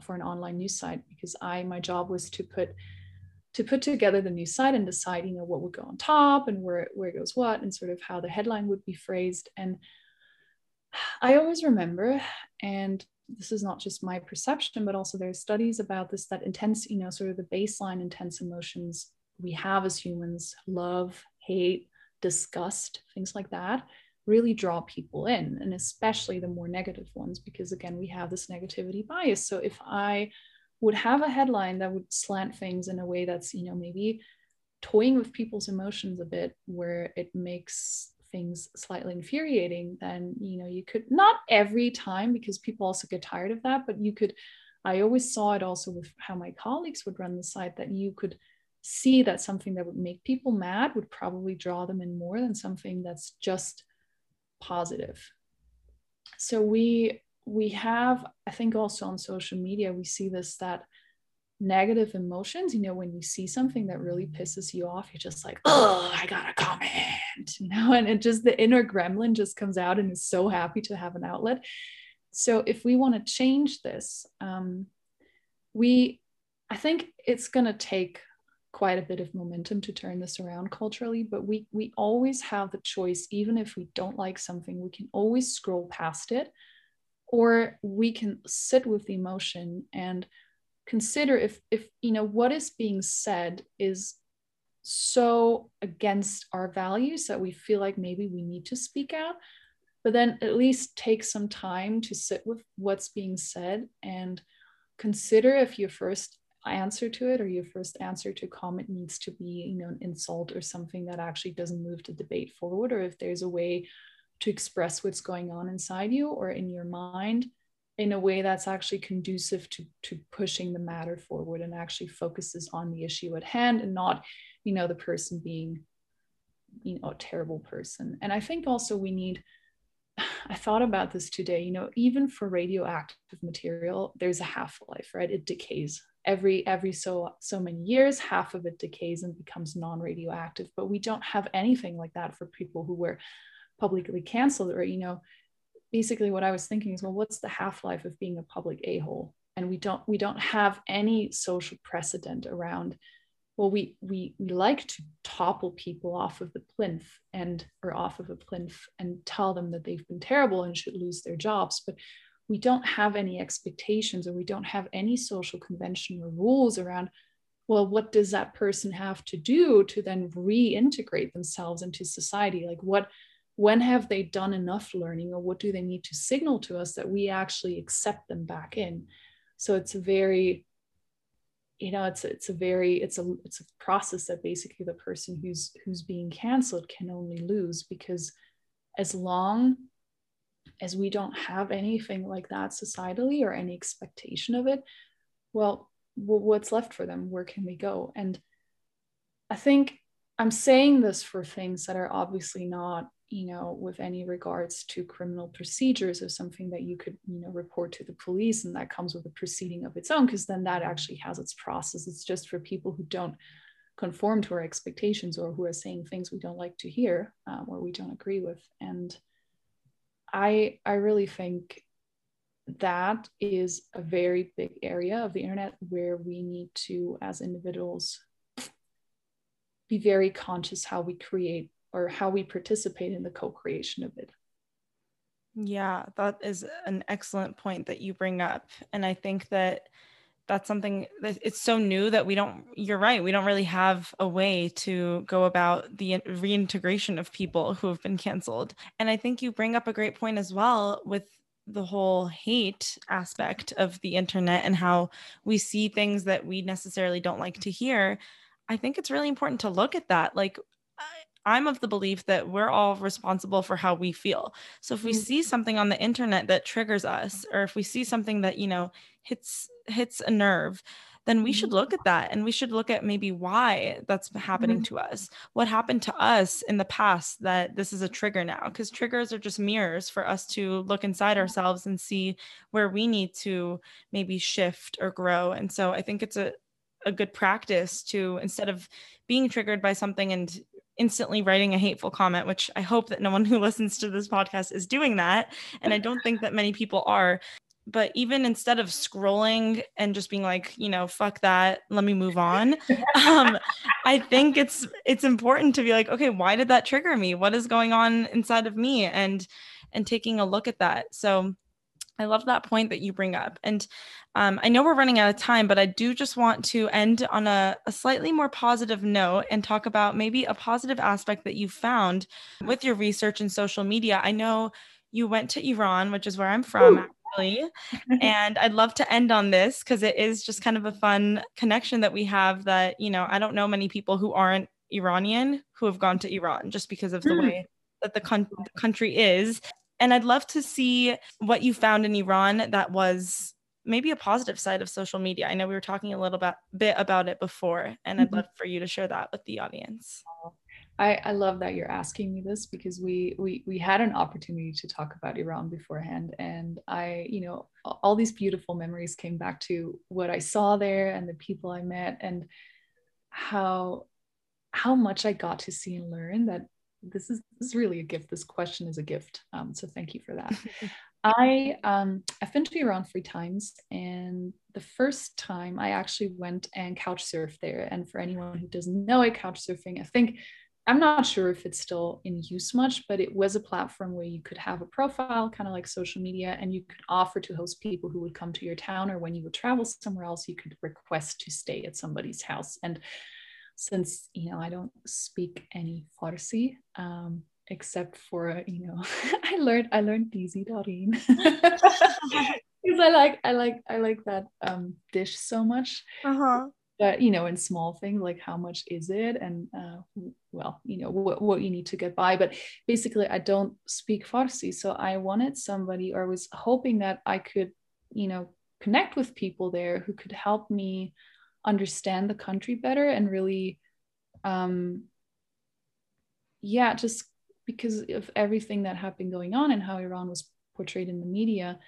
for an online news site, because my job was to put together the news site and decide, what would go on top and where goes what, and sort of how the headline would be phrased. And I always remember, and this is not just my perception, but also there are studies about this, that intense, sort of the baseline intense emotions we have as humans, love, hate, disgust, things like that, really draw people in, and especially the more negative ones, because again, we have this negativity bias. So if I would have a headline that would slant things in a way that's, maybe toying with people's emotions a bit, where it makes things slightly infuriating, then you could, not every time, because people also get tired of that, but I always saw it also with how my colleagues would run the site, that you could see that something that would make people mad would probably draw them in more than something that's just positive. So we have, I think, also on social media, we see this, that negative emotions, when you see something that really pisses you off, you're just like, oh, I gotta comment, and it just, the inner gremlin just comes out and is so happy to have an outlet. So if we want to change this, I think it's going to take quite a bit of momentum to turn this around culturally, but we always have the choice. Even if we don't like something, we can always scroll past it, or we can sit with the emotion and consider if what is being said is so against our values that we feel like maybe we need to speak out, but then at least take some time to sit with what's being said and consider if your first answer to it, or your first answer to comment, needs to be, an insult or something that actually doesn't move the debate forward, or if there's a way to express what's going on inside you or in your mind in a way that's actually conducive to pushing the matter forward and actually focuses on the issue at hand, and not, the person being, a terrible person. And I think also I thought about this today, even for radioactive material, there's a half-life, right? It decays every so many years, half of it decays and becomes non-radioactive, but we don't have anything like that for people who were publicly canceled, or, basically what I was thinking is, well, what's the half-life of being a public a-hole? And we don't have any social precedent around, well, we like to topple people off of the plinth and tell them that they've been terrible and should lose their jobs. But we don't have any expectations, or we don't have any social convention or rules around, well, what does that person have to do to then reintegrate themselves into society? Like, when have they done enough learning, or what do they need to signal to us that we actually accept them back in? So it's a very you know, it's a process that basically the person who's being canceled can only lose, because as long as we don't have anything like that societally or any expectation of it, well, what's left for them? Where can they go? And I think I'm saying this for things that are obviously not, you know, with any regards to criminal procedures or something that you could, you know, report to the police, and that comes with a proceeding of its own, because then that actually has its process. It's just for people who don't conform to our expectations or who are saying things we don't like to hear or we don't agree with. And I really think that is a very big area of the internet where we need to, as individuals, be very conscious how we create or how we participate in the co-creation of it. Yeah, that is an excellent point that you bring up. And I think that that's something that it's so new that we don't, you're right, we don't really have a way to go about the reintegration of people who have been canceled. And I think you bring up a great point as well with the whole hate aspect of the internet and how we see things that we necessarily don't like to hear. I think it's really important to look at that. Like, I'm of the belief that we're all responsible for how we feel. So if we see something on the internet that triggers us, or if we see something that, you know, hits a nerve, then we should look at that, and we should look at maybe why that's happening to us. What happened to us in the past that this is a trigger now? Because triggers are just mirrors for us to look inside ourselves and see where we need to maybe shift or grow. And so I think it's a good practice to, instead of being triggered by something and instantly writing a hateful comment, which I hope that no one who listens to this podcast is doing that. And I don't think that many people are. But even instead of scrolling and just being like, you know, fuck that, let me move on. I think it's important to be like, okay, why did that trigger me? What is going on inside of me? And taking a look at that. So I love that point that you bring up. And I know we're running out of time, but I do just want to end on a slightly more positive note and talk about maybe a positive aspect that you found with your research in social media. I know you went to Iran, which is where I'm from. Ooh. And I'd love to end on this because it is just kind of a fun connection that we have that, you know, I don't know many people who aren't Iranian who have gone to Iran just because of the way that the country is. And I'd love to see what you found in Iran that was maybe a positive side of social media. I know we were talking a little bit about it before, and I'd love for you to share that with the audience. I love that you're asking me this, because we had an opportunity to talk about Iran beforehand, and I, you know, all these beautiful memories came back to what I saw there and the people I met, and how much I got to see and learn. That this is really a gift. This question is a gift. So thank you for that. I've been to Iran 3 times, and the first time I actually went and couch surfed there. And for anyone who doesn't know it, couch surfing, I think, I'm not sure if it's still in use much, but it was a platform where you could have a profile, kind of like social media, and you could offer to host people who would come to your town, or when you would travel somewhere else, you could request to stay at somebody's house. And since, you know, I don't speak any Farsi, except for, you know, I learned Dizi Darin, because I like that dish so much. But, you know, in small things like how much is it, and well, you know, what you need to get by. But basically, I don't speak Farsi, so I wanted somebody, or was hoping that I could, you know, connect with people there who could help me understand the country better, and really, yeah, just because of everything that had been going on and how Iran was portrayed in the media,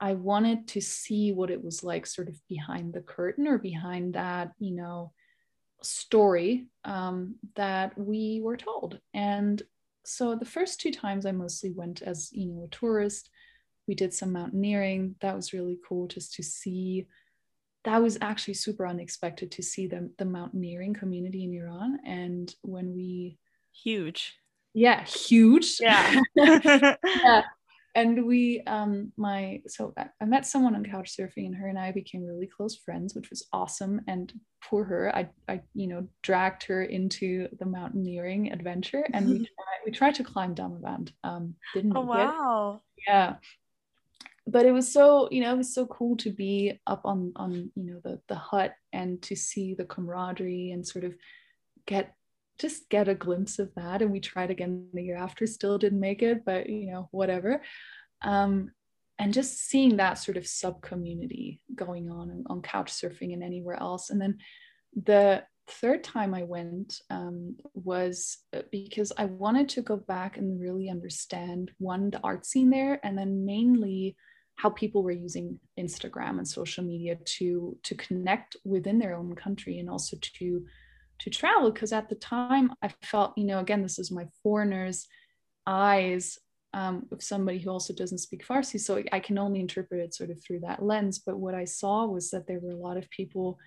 I wanted to see what it was like sort of behind the curtain, or behind that, you know, story that we were told. And so the first 2 times I mostly went as, you know, a tourist. We did some mountaineering. That was really cool, just to see. That was actually super unexpected to see the mountaineering community in Iran. And when we... Huge. Yeah, huge. Yeah. Yeah. And we, I met someone on couchsurfing, and her and I became really close friends, which was awesome. And poor her, I you know, dragged her into the mountaineering adventure, and we tried to climb Damavand. Didn't make it. Oh wow! Yeah, But it was so, you know, it was so cool to be up on you know, the hut and to see the camaraderie and sort of get a glimpse of that. And we tried again the year after, still didn't make it, but you know, whatever. And just seeing that sort of sub community going on couch surfing and anywhere else. And then the third time I went was because I wanted to go back and really understand, one, the art scene there, and then mainly how people were using Instagram and social media to connect within their own country, and also to travel. Because at the time I felt, you know, again, this is my foreigner's eyes of somebody who also doesn't speak Farsi, so I can only interpret it sort of through that lens. But what I saw was that there were a lot of people,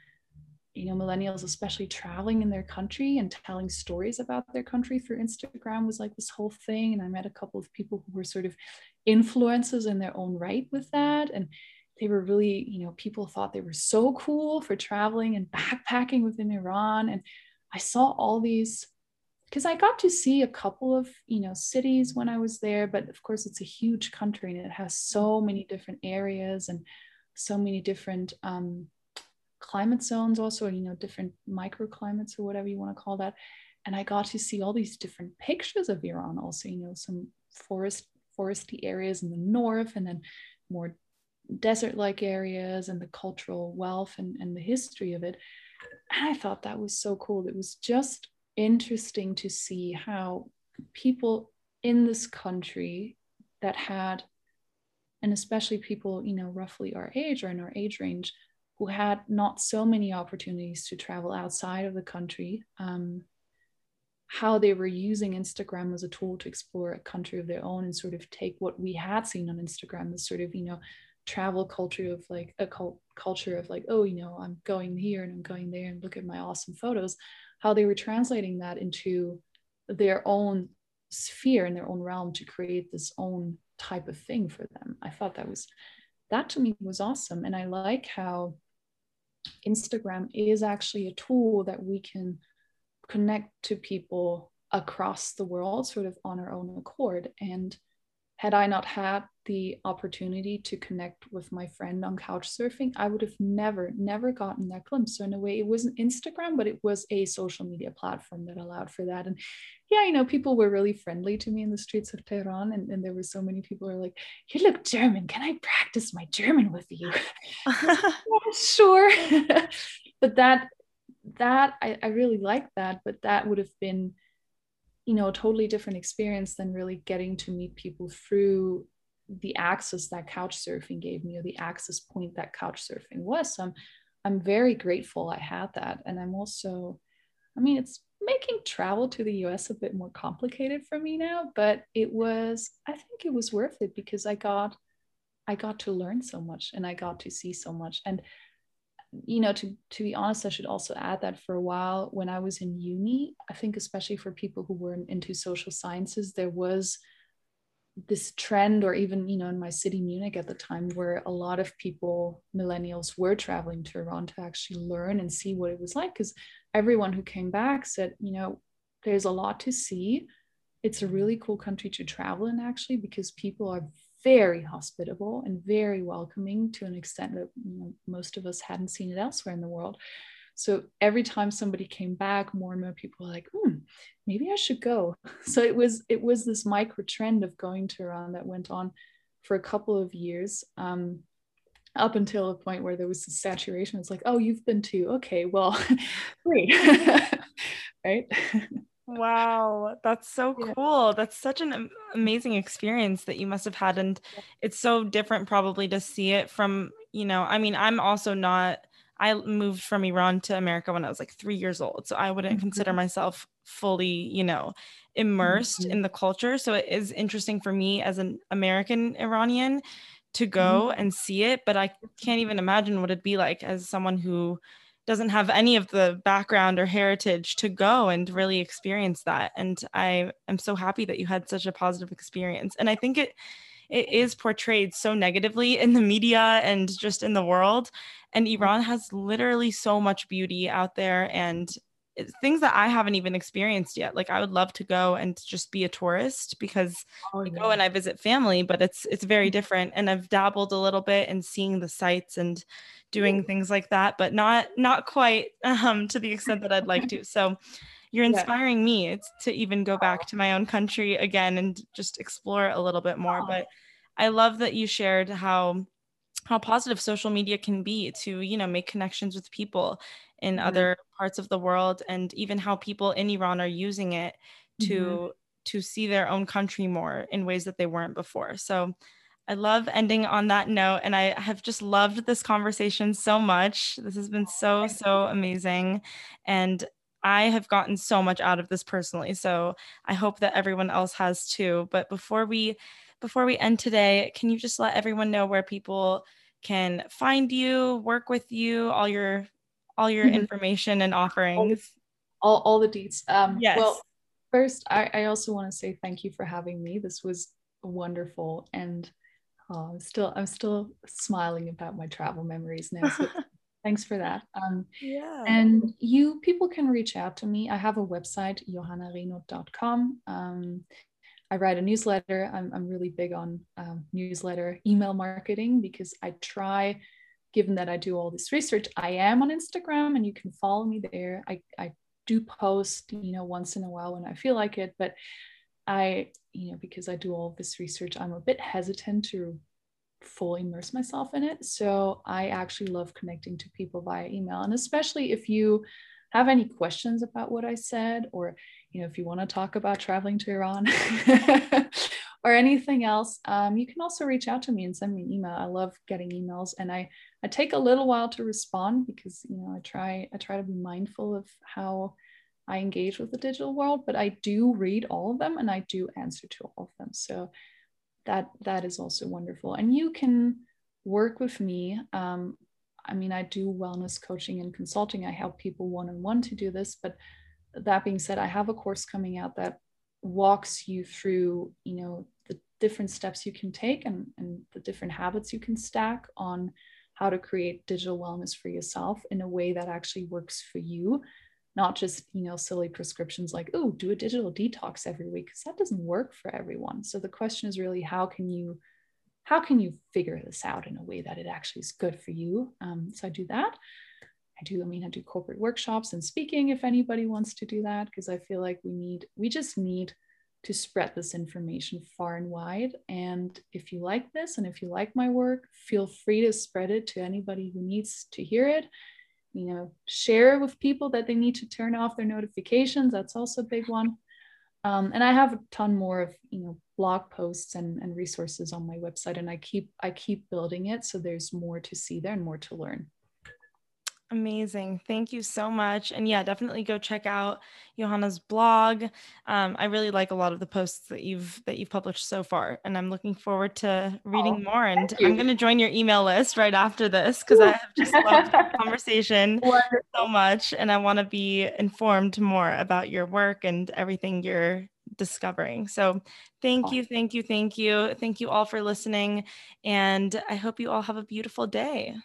you know, millennials especially, traveling in their country and telling stories about their country through Instagram was like this whole thing. And I met a couple of people who were sort of influencers in their own right with that. And they were really, you know, people thought they were so cool for traveling and backpacking within Iran. And I saw all these, because I got to see a couple of, you know, cities when I was there, but of course it's a huge country and it has so many different areas and so many different, climate zones also, you know, different microclimates or whatever you want to call that. And I got to see all these different pictures of Iran also, you know, some foresty areas in the north, and then more desert-like areas, and the cultural wealth and the history of it. And I thought that was so cool. It was just interesting to see how people in this country that had, and especially people, you know, roughly our age or in our age range, who had not so many opportunities to travel outside of the country, how they were using Instagram as a tool to explore a country of their own and sort of take what we had seen on Instagram, this sort of, you know, travel culture of like a culture of like, oh, you know, I'm going here and I'm going there and look at my awesome photos, how they were translating that into their own sphere and their own realm to create this own type of thing for them. I thought that to me was awesome. And I like how Instagram is actually a tool that we can connect to people across the world sort of on our own accord. And had I not had the opportunity to connect with my friend on couch surfing, I would have never gotten that glimpse. So in a way, it wasn't Instagram, but it was a social media platform that allowed for that. And yeah, you know, people were really friendly to me in the streets of Tehran. And there were so many people who were like, you look German, can I practice my German with you? Yeah, sure. But that I really liked that, but that would have been, you know, a totally different experience than really getting to meet people through the access that couch surfing gave me, or the access point that couch surfing was. So I'm very grateful I had that. And I'm also, I mean, it's making travel to the US a bit more complicated for me now, but I think it was worth it, because I got to learn so much and I got to see so much. And, you know, to be honest, I should also add that for a while when I was in uni, I think especially for people who weren't into social sciences, there was this trend, or even, you know, in my city, Munich at the time, where a lot of people, millennials, were traveling to Iran to actually learn and see what it was like. Because everyone who came back said, you know, there's a lot to see. It's a really cool country to travel in, actually, because people are very hospitable and very welcoming to an extent that, you know, most of us hadn't seen it elsewhere in the world. So every time somebody came back, more and more people were like, maybe I should go. So it was this micro trend of going to Iran that went on for a couple of years, up until a point where there was this saturation. It's like, oh, you've been too. Okay, well, great. Right? Wow, that's so cool. That's such an amazing experience that you must have had. And it's so different probably to see it from, you know, I mean, I moved from Iran to America when I was like 3 years old. So I wouldn't consider myself fully, you know, immersed in the culture. So it is interesting for me as an American Iranian to go and see it, but I can't even imagine what it'd be like as someone who doesn't have any of the background or heritage to go and really experience that. And I am so happy that you had such a positive experience. And I think it is portrayed so negatively in the media and just in the world. And Iran has literally so much beauty out there. And things that I haven't even experienced yet. Like, I would love to go and just be a tourist, because I go and I visit family, but it's very different. And I've dabbled a little bit in seeing the sights and doing things like that, but not quite to the extent that I'd like to. So you're inspiring me to even go back to my own country again and just explore a little bit more. But I love that you shared how positive social media can be to, make connections with people in other parts of the world, and even how people in Iran are using it to see their own country more in ways that they weren't before. So I love ending on that note. And I have just loved this conversation so much. This has been so, so amazing. And I have gotten so much out of this personally. So I hope that everyone else has too. But before we end today, can you just let everyone know where people can find you, work with you, all your information and offerings? All the deets. Yes. Well, first, I also want to say thank you for having me. This was wonderful. And I'm still smiling about my travel memories now. So thanks for that. And people can reach out to me. I have a website, johannarino.com. I write a newsletter. I'm really big on newsletter email marketing, because I try, given that I do all this research, I am on Instagram and you can follow me there. I do post, once in a while when I feel like it, but because I do all this research, I'm a bit hesitant to fully immerse myself in it. So I actually love connecting to people via email. And especially if you have any questions about what I said, or, if you want to talk about traveling to Iran or anything else, you can also reach out to me and send me an email. I love getting emails, and I take a little while to respond, because, I try to be mindful of how I engage with the digital world, but I do read all of them and I do answer to all of them. So that is also wonderful. And you can work with me. I do wellness coaching and consulting. I help people one-on-one to do this, but that being said, I have a course coming out that walks you through, the different steps you can take and the different habits you can stack on how to create digital wellness for yourself in a way that actually works for you, not just, silly prescriptions like, oh, do a digital detox every week, because that doesn't work for everyone. So the question is really, how can you figure this out in a way that it actually is good for you? So I do that. I do corporate workshops and speaking, if anybody wants to do that, because I feel like we just need to spread this information far and wide. And if you like this, and if you like my work, feel free to spread it to anybody who needs to hear it. Share with people that they need to turn off their notifications. That's also a big one. And I have a ton more of, blog posts and resources on my website, and I keep building it. So there's more to see there and more to learn. Amazing. Thank you so much. And definitely go check out Johanna's blog. I really like a lot of the posts that you've published so far, and I'm looking forward to reading more. And I'm going to join your email list right after this, because I have just loved the conversation so much, and I want to be informed more about your work and everything you're discovering. So thank you all for listening. And I hope you all have a beautiful day.